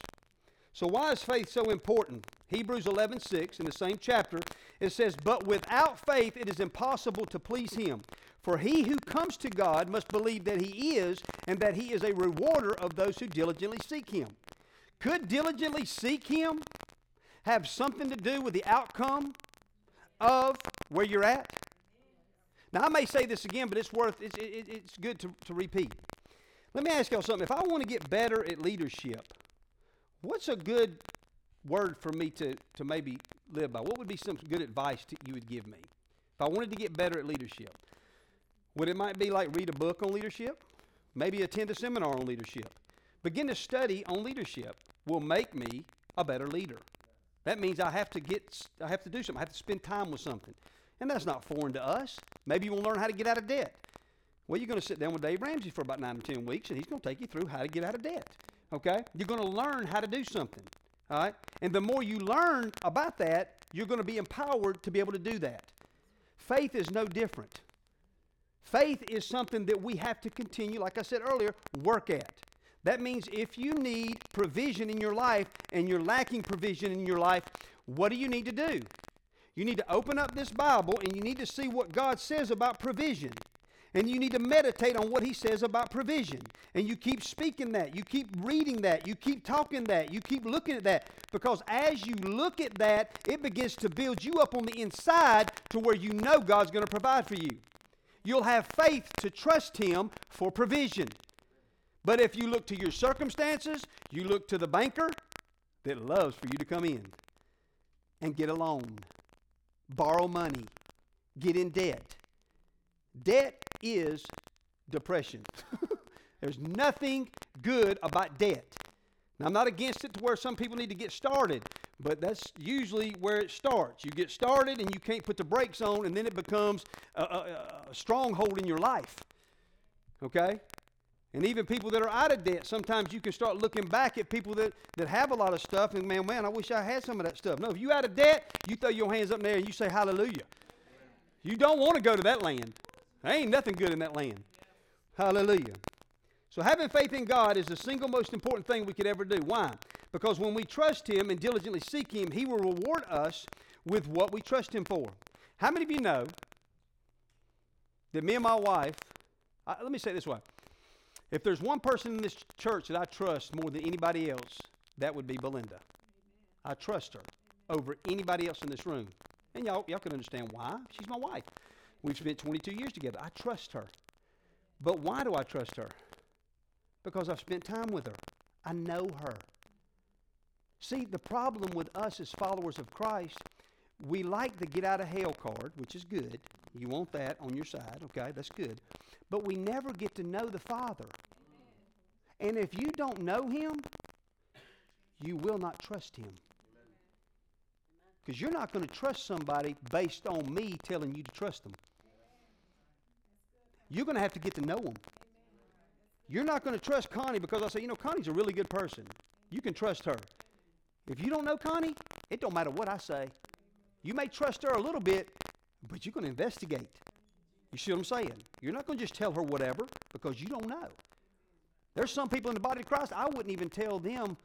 So why is faith so important? Hebrews eleven six, in the same chapter, it says, but without faith it is impossible to please Him. For he who comes to God must believe that He is, and that He is a rewarder of those who diligently seek Him. Could diligently seek Him have something to do with the outcome of where you're at? Now, I may say this again, but it's worth, it's, it, it's good to, to repeat. Let me ask y'all something. If I want to get better at leadership, what's a good word for me to, to maybe live by? What would be some good advice to, you would give me? If I wanted to get better at leadership, would it might be like read a book on leadership? Maybe attend a seminar on leadership. Begin to study on leadership will make me a better leader. That means I have to get, I have to do something. I have to spend time with something. And that's not foreign to us. Maybe you want to learn how to get out of debt. Well, you're going to sit down with Dave Ramsey for about nine or ten weeks, and he's going to take you through how to get out of debt, okay? You're going to learn how to do something, all right? And the more you learn about that, you're going to be empowered to be able to do that. Faith is no different. Faith is something that we have to continue, like I said earlier, work at. That means if you need provision in your life and you're lacking provision in your life, what do you need to do? You need to open up this Bible and you need to see what God says about provision. And you need to meditate on what He says about provision. And you keep speaking that. You keep reading that. You keep talking that. You keep looking at that. Because as you look at that, it begins to build you up on the inside to where you know God's going to provide for you. You'll have faith to trust Him for provision. But if you look to your circumstances, you look to the banker that loves for you to come in and get a loan. Borrow money get in debt. Debt is depression. There's nothing good about debt. Now, I'm not against it to where some people need to get started, but that's usually where it starts. You get started and you can't put the brakes on, and then it becomes a, a, a stronghold in your life, okay? And even people that are out of debt, sometimes you can start looking back at people that, that have a lot of stuff, and man, man, I wish I had some of that stuff. No, if you're out of debt, you throw your hands up there and you say hallelujah. You don't want to go to that land. There ain't nothing good in that land. Hallelujah. So having faith in God is the single most important thing we could ever do. Why? Because when we trust Him and diligently seek Him, He will reward us with what we trust Him for. How many of you know that me and my wife, I, let me say it this way, if there's one person in this church that I trust more than anybody else, that would be Belinda. I trust her over anybody else in this room. And y'all, y'all can understand why. She's my wife. We've spent twenty-two years together. I trust her. But why do I trust her? Because I've spent time with her. I know her. See, the problem with us as followers of Christ, we like the get out of hell card, which is good. You want that on your side, okay? That's good. But we never get to know the Father. Amen. And if you don't know Him, you will not trust Him. Because you're not going to trust somebody based on me telling you to trust them. You're going to have to get to know them. You're not going to trust Connie because I say, you know, Connie's a really good person. You can trust her. If you don't know Connie, it don't matter what I say. You may trust her a little bit, but you're going to investigate. You see what I'm saying? You're not going to just tell her whatever because you don't know. There's some people in the body of Christ, I wouldn't even tell them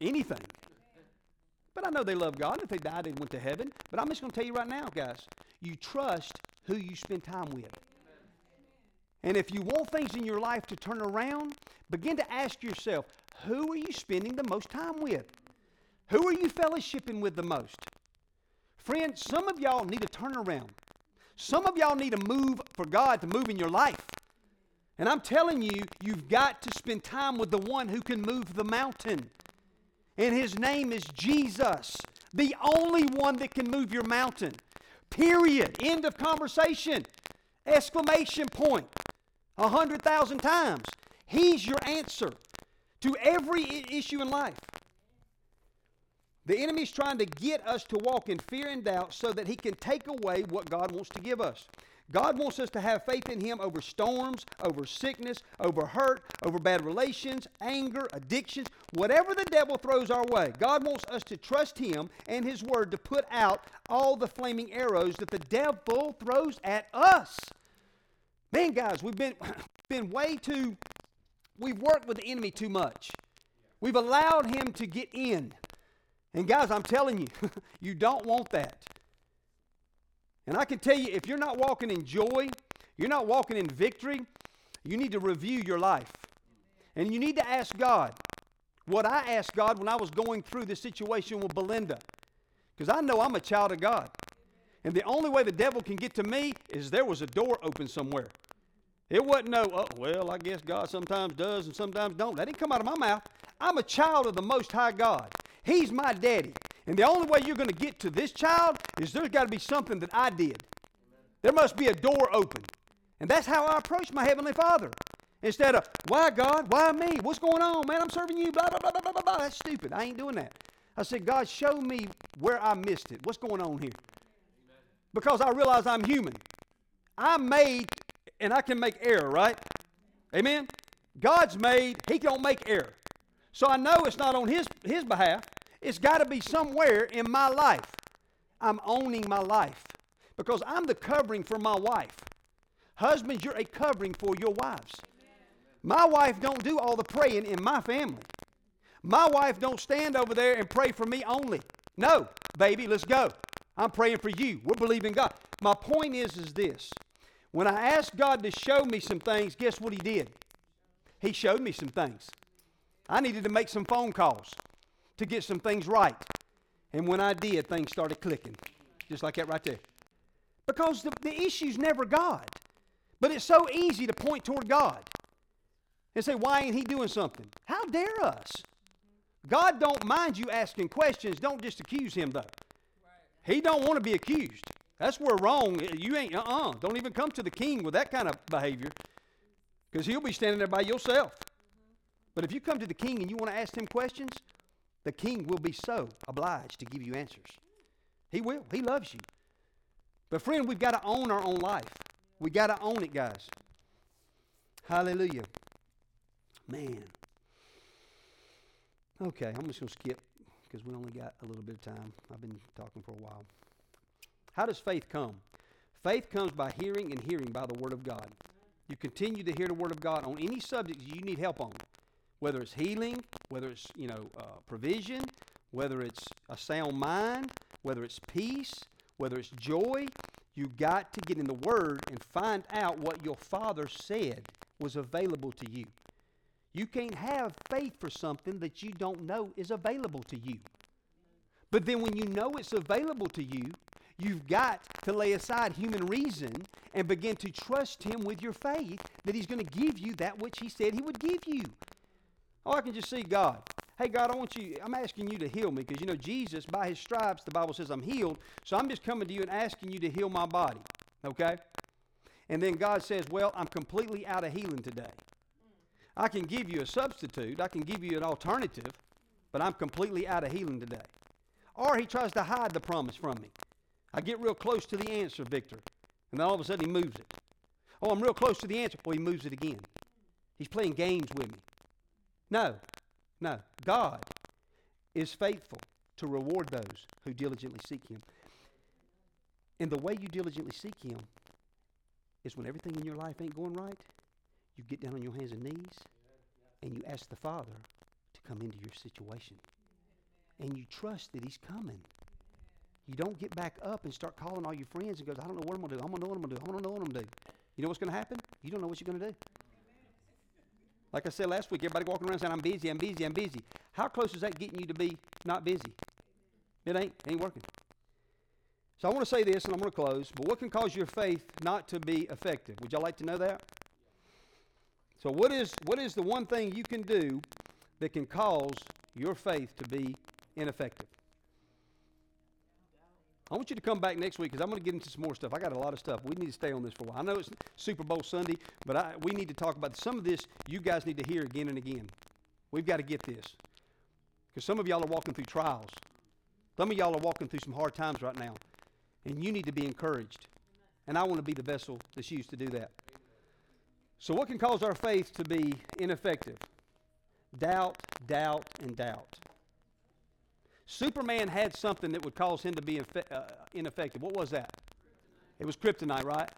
anything. But I know they love God. If they died, they went to heaven. But I'm just going to tell you right now, guys, you trust who you spend time with. And if you want things in your life to turn around, begin to ask yourself, who are you spending the most time with? Who are you fellowshipping with the most? Friends, some of y'all need a turnaround. Some of y'all need a move for God to move in your life. And I'm telling you, you've got to spend time with the one who can move the mountain. And His name is Jesus, the only one that can move your mountain. Period. End of conversation. Exclamation point. A hundred thousand times. He's your answer to every issue in life. The enemy's trying to get us to walk in fear and doubt so that he can take away what God wants to give us. God wants us to have faith in Him over storms, over sickness, over hurt, over bad relations, anger, addictions, whatever the devil throws our way. God wants us to trust Him and His Word to put out all the flaming arrows that the devil throws at us. Man, guys, we've been, been way too, we've worked with the enemy too much. We've allowed him to get in. And guys, I'm telling you, you don't want that. And I can tell you, if you're not walking in joy, you're not walking in victory, you need to review your life. And you need to ask God what I asked God when I was going through this situation with Belinda. Because I know I'm a child of God. And the only way the devil can get to me is there was a door open somewhere. It wasn't no, oh, well, I guess God sometimes does and sometimes don't. That didn't come out of my mouth. I'm a child of the Most High God. He's my daddy. And the only way you're going to get to this child is there's got to be something that I did. There must be a door open. And that's how I approach my Heavenly Father. Instead of, why God? Why me? What's going on, man? I'm serving you. Blah, blah, blah, blah, blah, blah. That's stupid. I ain't doing that. I said, God, show me where I missed it. What's going on here? Because I realize I'm human. I'm made, and I can make error, right? Amen? God's made. He don't make error. So I know it's not on his, his behalf. It's got to be somewhere in my life. I'm owning my life because I'm the covering for my wife. Husbands, you're a covering for your wives. My wife don't do all the praying in my family. My wife don't stand over there and pray for me only. No, baby, let's go. I'm praying for you. We're believing God. My point is, is this. When I asked God to show me some things, guess what He did? He showed me some things. I needed to make some phone calls to get some things right. And when I did, things started clicking. Just like that right there. Because the, the issue's never God. But it's so easy to point toward God and say, why ain't He doing something? How dare us? God don't mind you asking questions. Don't just accuse Him, though. He don't want to be accused. That's where wrong, you ain't, uh-uh. Don't even come to the king with that kind of behavior, because he'll be standing there by yourself. But if you come to the king and you want to ask him questions, the king will be so obliged to give you answers. He will. He loves you. But friend, we've got to own our own life. We got to own it, guys. Hallelujah. Man. Okay, I'm just going to skip because we only got a little bit of time. I've been talking for a while. How does faith come? Faith comes by hearing, and hearing by the Word of God. You continue to hear the Word of God on any subject you need help on, whether it's healing, whether it's you know uh, provision, whether it's a sound mind, whether it's peace, whether it's joy. You got to get in the Word and find out what your Father said was available to you. You can't have faith for something that you don't know is available to you. But then when you know it's available to you, you've got to lay aside human reason and begin to trust Him with your faith that He's going to give you that which He said He would give you. Oh, I can just see God. Hey, God, I want you, I'm asking you to heal me because, you know, Jesus, by His stripes, the Bible says I'm healed. So I'm just coming to you and asking you to heal my body, okay? And then God says, well, I'm completely out of healing today. I can give you a substitute. I can give you an alternative, but I'm completely out of healing today. Or He tries to hide the promise from me. I get real close to the answer, Victor, and then all of a sudden He moves it. Oh, I'm real close to the answer. Well, He moves it again. He's playing games with me. No, no. God is faithful to reward those who diligently seek Him. And the way you diligently seek Him is when everything in your life ain't going right, you get down on your hands and knees, and you ask the Father to come into your situation. And you trust that He's coming. You don't get back up and start calling all your friends and goes, I don't know what I'm going to do. I don't know what I'm going to do. I don't know what I'm going to do. You know what's going to happen? You don't know what you're going to do. Like I said last week, everybody walking around saying, I'm busy, I'm busy, I'm busy. How close is that getting you to be not busy? It ain't. It ain't working. So I want to say this, and I'm going to close. But what can cause your faith not to be effective? Would y'all like to know that? So what is what is the one thing you can do that can cause your faith to be ineffective? I want you to come back next week because I'm going to get into some more stuff. I got a lot of stuff. We need to stay on this for a while. I know it's Super Bowl Sunday, but I, we need to talk about this. Some of this you guys need to hear again and again. We've got to get this because some of y'all are walking through trials. Some of y'all are walking through some hard times right now, and you need to be encouraged. And I want to be the vessel that's used to do that. So what can cause our faith to be ineffective? Doubt, doubt, and doubt. Superman had something that would cause him to be infe- uh, ineffective. What was that? It was kryptonite, right?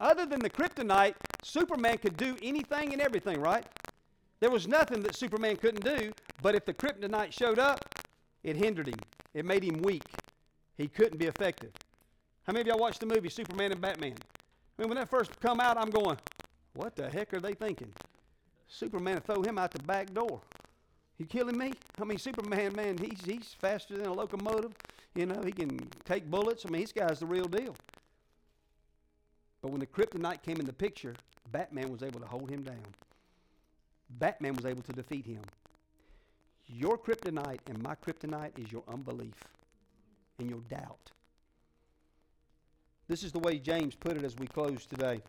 Other than the kryptonite, Superman could do anything and everything, right? There was nothing that Superman couldn't do, but if the kryptonite showed up, it hindered him. It made him weak. He couldn't be effective. How many of y'all watched the movie Superman and Batman? I mean, when that first come out, I'm going, what the heck are they thinking? Superman throw him out the back door. You killing me? I mean, Superman, man, he's, he's faster than a locomotive. You know, he can take bullets. I mean, this guy's the real deal. But when the kryptonite came in the picture, Batman was able to hold him down. Batman was able to defeat him. Your kryptonite and my kryptonite is your unbelief and your doubt. This is the way James put it as we close today.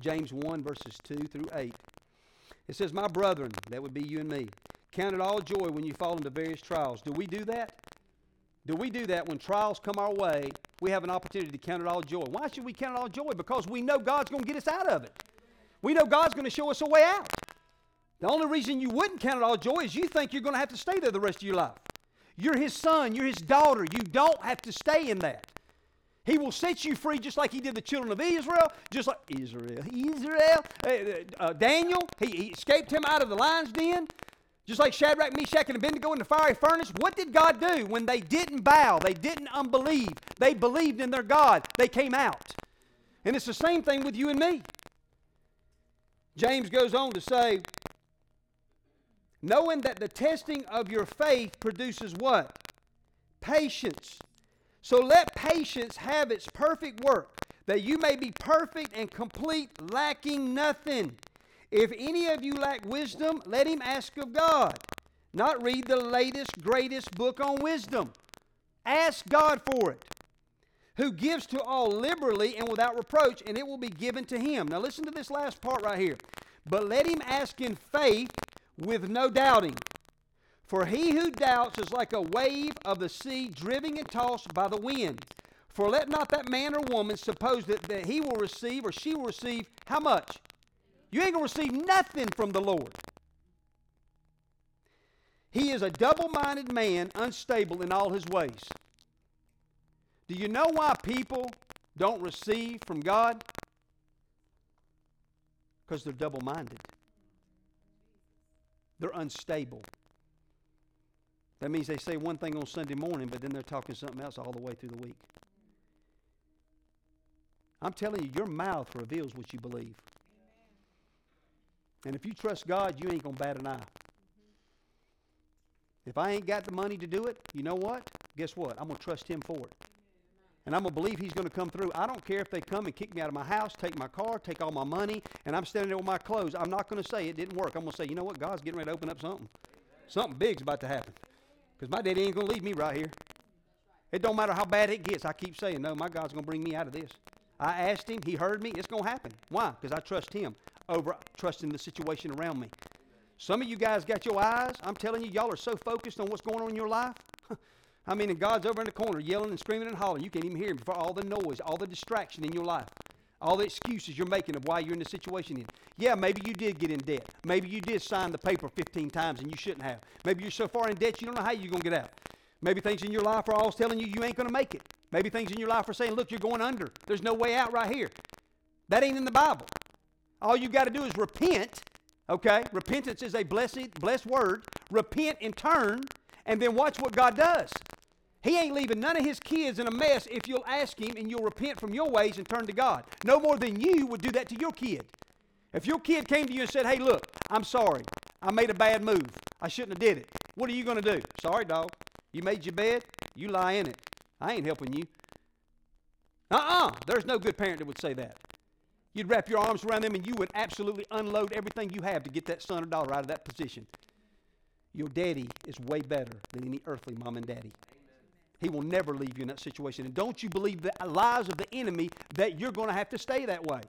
James one, verses two through eight. It says, my brethren, that would be you and me, count it all joy when you fall into various trials. Do we do that? Do we do that when trials come our way, we have an opportunity to count it all joy? Why should we count it all joy? Because we know God's going to get us out of it. We know God's going to show us a way out. The only reason you wouldn't count it all joy is you think you're going to have to stay there the rest of your life. You're His son. You're His daughter. You don't have to stay in that. He will set you free just like He did the children of Israel, just like Israel, Israel, uh, uh, Daniel. He, he escaped him out of the lion's den, just like Shadrach, Meshach, and Abednego in the fiery furnace. What did God do when they didn't bow? They didn't unbelieve. They believed in their God. They came out. And it's the same thing with you and me. James goes on to say, knowing that the testing of your faith produces what? Patience. So let patience have its perfect work, that you may be perfect and complete, lacking nothing. If any of you lack wisdom, let him ask of God. Not read the latest, greatest book on wisdom. Ask God for it, who gives to all liberally and without reproach, and it will be given to him. Now listen to this last part right here. But let him ask in faith with no doubting. For he who doubts is like a wave of the sea driven and tossed by the wind. For let not that man or woman suppose that, that he will receive or she will receive how much? You ain't going to receive nothing from the Lord. He is a double-minded man, unstable in all his ways. Do you know why people don't receive from God? Because they're double-minded. They're unstable. That means they say one thing on Sunday morning, but then they're talking something else all the way through the week. I'm telling you, your mouth reveals what you believe. Amen. And if you trust God, you ain't going to bat an eye. Mm-hmm. If I ain't got the money to do it, you know what? Guess what? I'm going to trust Him for it. And I'm going to believe He's going to come through. I don't care if they come and kick me out of my house, take my car, take all my money, and I'm standing there with my clothes. I'm not going to say it didn't work. I'm going to say, you know what? God's getting ready to open up something. Something big's about to happen. Because my daddy ain't going to leave me right here. It don't matter how bad it gets. I keep saying, no, my God's going to bring me out of this. I asked Him. He heard me. It's going to happen. Why? Because I trust Him over trusting the situation around me. Some of you guys got your eyes. I'm telling you, y'all are so focused on what's going on in your life. I mean, and God's over in the corner yelling and screaming and hollering. You can't even hear Him for all the noise, all the distraction in your life, all the excuses you're making of why you're in the situation in. Yeah, maybe you did get in debt. Maybe you did sign the paper fifteen times and you shouldn't have. Maybe you're so far in debt you don't know how you're going to get out. Maybe things in your life are always telling you you ain't going to make it. Maybe things in your life are saying, look, you're going under. There's no way out right here. That ain't in the Bible. All you got to do is repent, okay? Repentance is a blessed, blessed word. Repent and turn, and then watch what God does. He ain't leaving none of His kids in a mess if you'll ask Him and you'll repent from your ways and turn to God. No more than you would do that to your kid. If your kid came to you and said, hey, look, I'm sorry. I made a bad move. I shouldn't have did it. What are you going to do? Sorry, dog. You made your bed. You lie in it. I ain't helping you. Uh-uh. There's no good parent that would say that. You'd wrap your arms around them and you would absolutely unload everything you have to get that son or daughter out of that position. Your daddy is way better than any earthly mom and daddy. He will never leave you in that situation. And don't you believe the lies of the enemy that you're going to have to stay that way.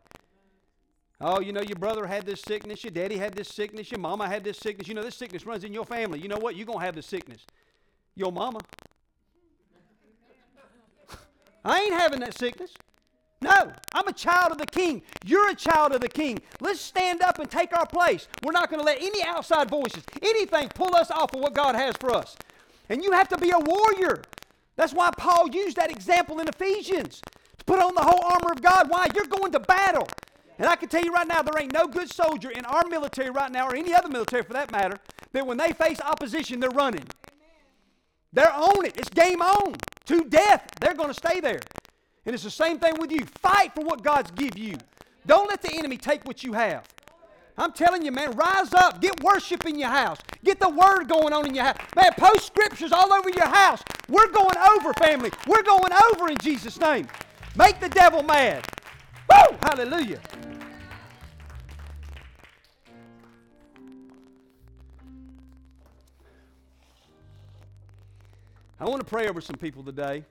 Oh, you know, your brother had this sickness. Your daddy had this sickness. Your mama had this sickness. You know, this sickness runs in your family. You know what? You're going to have this sickness. Your mama. I ain't having that sickness. No, I'm a child of the King. You're a child of the King. Let's stand up and take our place. We're not going to let any outside voices, anything pull us off of what God has for us. And you have to be a warrior. That's why Paul used that example in Ephesians. To put on the whole armor of God. Why? You're going to battle. And I can tell you right now, there ain't no good soldier in our military right now, or any other military for that matter, that when they face opposition, they're running. They're on it. It's game on. To death, they're going to stay there. And it's the same thing with you. Fight for what God's give you. Don't let the enemy take what you have. I'm telling you, man, rise up. Get worship in your house. Get the word going on in your house. Man, post scriptures all over your house. We're going over, family. We're going over in Jesus' name. Make the devil mad. Woo! Hallelujah. I want to pray over some people today.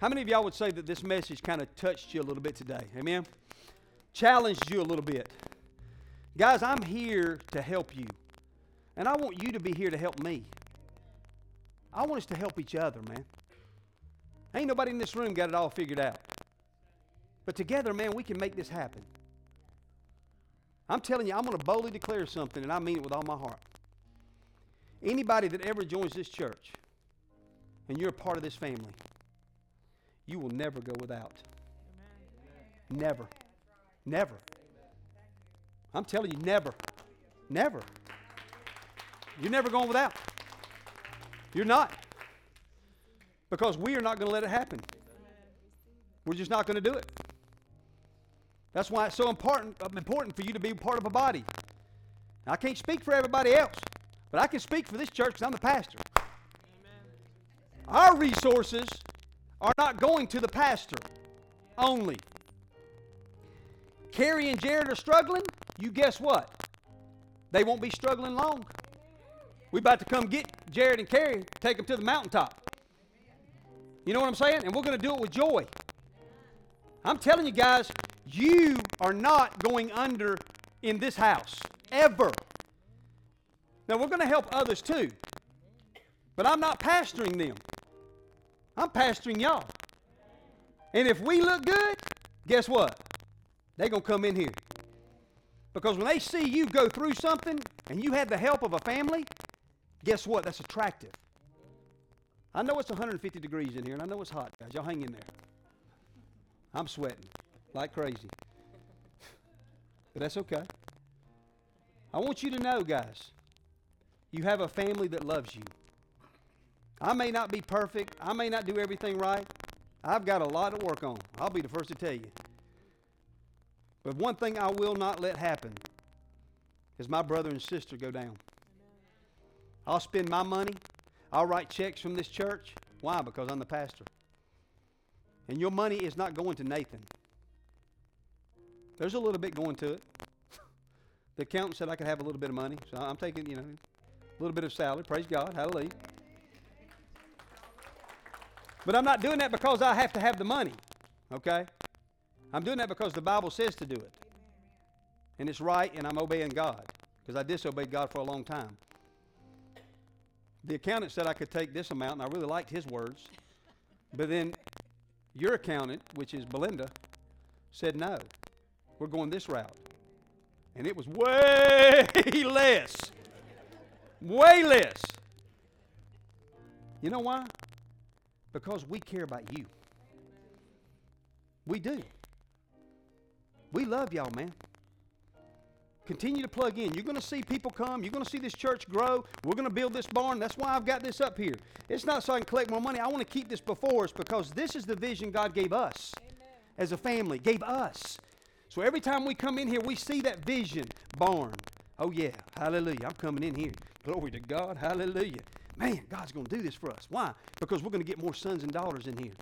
How many of y'all would say that this message kind of touched you a little bit today? Amen? Challenged you a little bit. Guys, I'm here to help you. And I want you to be here to help me. I want us to help each other, man. Ain't nobody in this room got it all figured out. But together, man, we can make this happen. I'm telling you, I'm going to boldly declare something, and I mean it with all my heart. Anybody that ever joins this church, and you're a part of this family, you will never go without. Amen. Never. Amen. Never. I'm telling you, never. Never. You're never going without. You're not. Because we are not going to let it happen. We're just not going to do it. That's why it's so important, important for you to be part of a body. Now, I can't speak for everybody else, but I can speak for this church because I'm the pastor. Our resources are not going to the pastor only. Carrie and Jared are struggling. You guess what? They won't be struggling long. We're about to come get Jared and Carrie, take them to the mountaintop. You know what I'm saying? And we're going to do it with joy. I'm telling you guys, you are not going under in this house, ever. Now, we're going to help others too, but I'm not pastoring them. I'm pastoring y'all. And if we look good, guess what? They're going to come in here. Because when they see you go through something and you had the help of a family, guess what? That's attractive. I know it's one hundred fifty degrees in here, and I know it's hot, guys. Y'all hang in there. I'm sweating like crazy. But that's okay. I want you to know, guys, you have a family that loves you. I may not be perfect. I may not do everything right. I've got a lot to work on. I'll be the first to tell you. But one thing I will not let happen is my brother and sister go down. I'll spend my money. I'll write checks from this church. Why? Because I'm the pastor. And your money is not going to Nathan. There's a little bit going to it. The accountant said I could have a little bit of money. So I'm taking, you know, a little bit of salary. Praise God. Hallelujah. But I'm not doing that because I have to have the money. Okay? I'm doing that because the Bible says to do it. And it's right, and I'm obeying God. Because I disobeyed God for a long time. The accountant said I could take this amount, and I really liked his words. But then your accountant, which is Belinda, said no. We're going this route. And it was way less. Way less. You know why? Because we care about you. We do. We love y'all, man. Continue to plug in. You're going to see people come. You're going to see this church grow. We're going to build this barn. That's why I've got this up here. It's not so I can collect more money. I want to keep this before us because this is the vision God gave us. Amen. As a family. Gave us. So every time we come in here, we see that vision barn. Oh, yeah. Hallelujah. I'm coming in here. Glory to God. Hallelujah. Man, God's going to do this for us. Why? Because we're going to get more sons and daughters in here.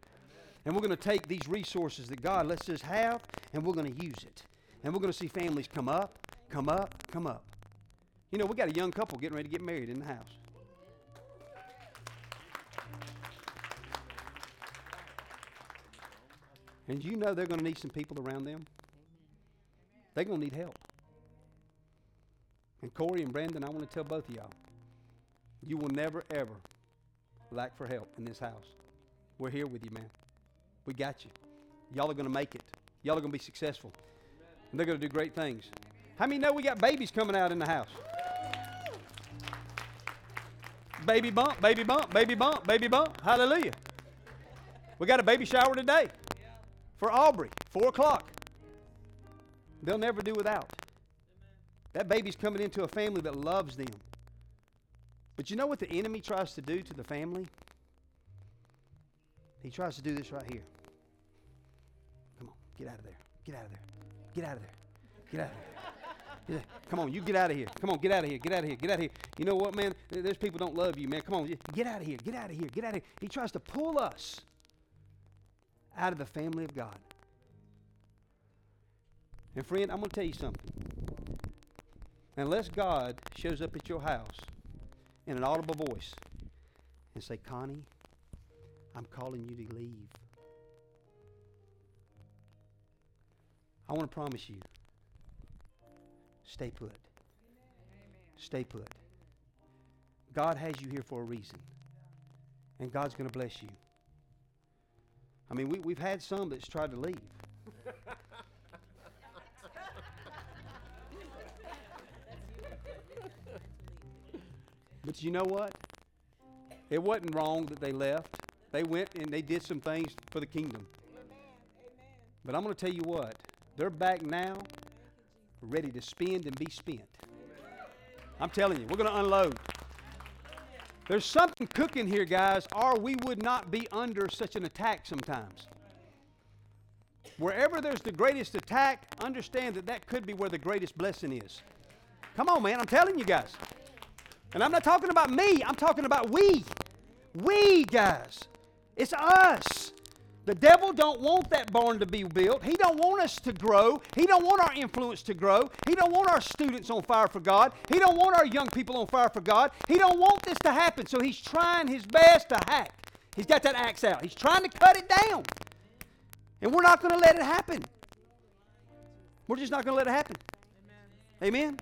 And we're going to take these resources that God lets us have, and we're going to use it. And we're going to see families come up. Come up, come up. You know, we got a young couple getting ready to get married in the house. And you know they're going to need some people around them. They're going to need help. And Corey and Brandon, I want to tell both of y'all, you will never, ever lack for help in this house. We're here with you, man. We got you. Y'all are going to make it. Y'all are going to be successful. And they're going to do great things. How many know we got babies coming out in the house? Baby bump, baby bump, baby bump, baby bump. Hallelujah. We got a baby shower today for Aubrey, four o'clock. They'll never do without. That baby's coming into a family that loves them. But you know what the enemy tries to do to the family? He tries to do this right here. Come on, get out of there. Get out of there. Get out of there. Get out of there. Come on, you get out of here. Come on, get out of here. Get out of here. Get out of here. You know what, man? There's people don't love you, man. Come on, get out of here. Get out of here. Get out of here. He tries to pull us out of the family of God. And friend, I'm going to tell you something. Unless God shows up at your house in an audible voice and say, Connie, I'm calling you to leave. I want to promise you, stay put. Amen. Stay put. God has you here for a reason. And God's going to bless you. I mean, we, we've had some that's tried to leave. But you know what? It wasn't wrong that they left. They went and they did some things for the kingdom. Amen. Amen. But I'm going to tell you what. They're back now. Ready to spend and be spent. I'm telling you, we're going to unload. There's something cooking here, guys, or we would not be under such an attack sometimes. Wherever there's the greatest attack, understand that that could be where the greatest blessing is. Come on, man, I'm telling you guys. And I'm not talking about me, I'm talking about we. We, guys. It's us. The devil don't want that barn to be built. He don't want us to grow. He don't want our influence to grow. He don't want our students on fire for God. He don't want our young people on fire for God. He don't want this to happen. So he's trying his best to hack He's got that axe out. He's trying to cut it down. And we're not going to let it happen. We're just not going to let it happen. Amen. Amen?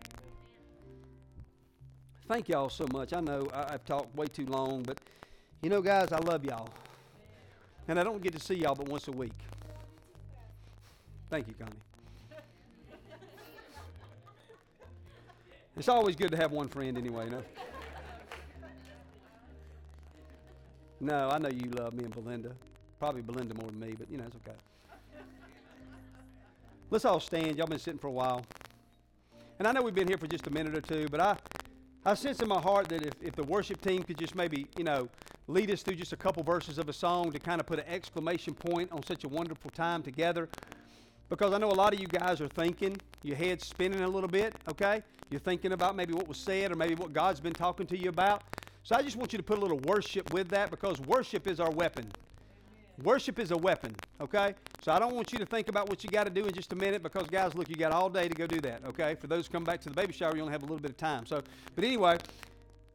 Thank y'all so much. I know I've talked way too long, but you know, guys, I love y'all. And I don't get to see y'all but once a week. Thank you, Connie. It's always good to have one friend anyway, no? No, I know you love me and Belinda. Probably Belinda more than me, but, you know, it's okay. Let's all stand. Y'all been sitting for a while. And I know we've been here for just a minute or two, but I, I sense in my heart that if, if the worship team could just maybe, you know, lead us through just a couple verses of a song to kind of put an exclamation point on such a wonderful time together. Because I know a lot of you guys are thinking, your head's spinning a little bit, okay? You're thinking about maybe what was said or maybe what God's been talking to you about. So I just want you to put a little worship with that, because worship is our weapon. Amen. Worship is a weapon, okay? So I don't want you to think about what you got to do in just a minute, because, guys, look, you got all day to go do that, okay? For those who come back to the baby shower, you only have a little bit of time. So, but anyway,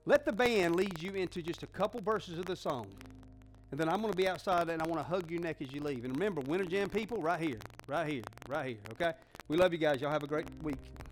let the band lead you into just a couple verses of the song. And then I'm going to be outside, and I want to hug your neck as you leave. And remember, Winter Jam people, right here, right here, right here, okay? We love you guys. Y'all have a great week.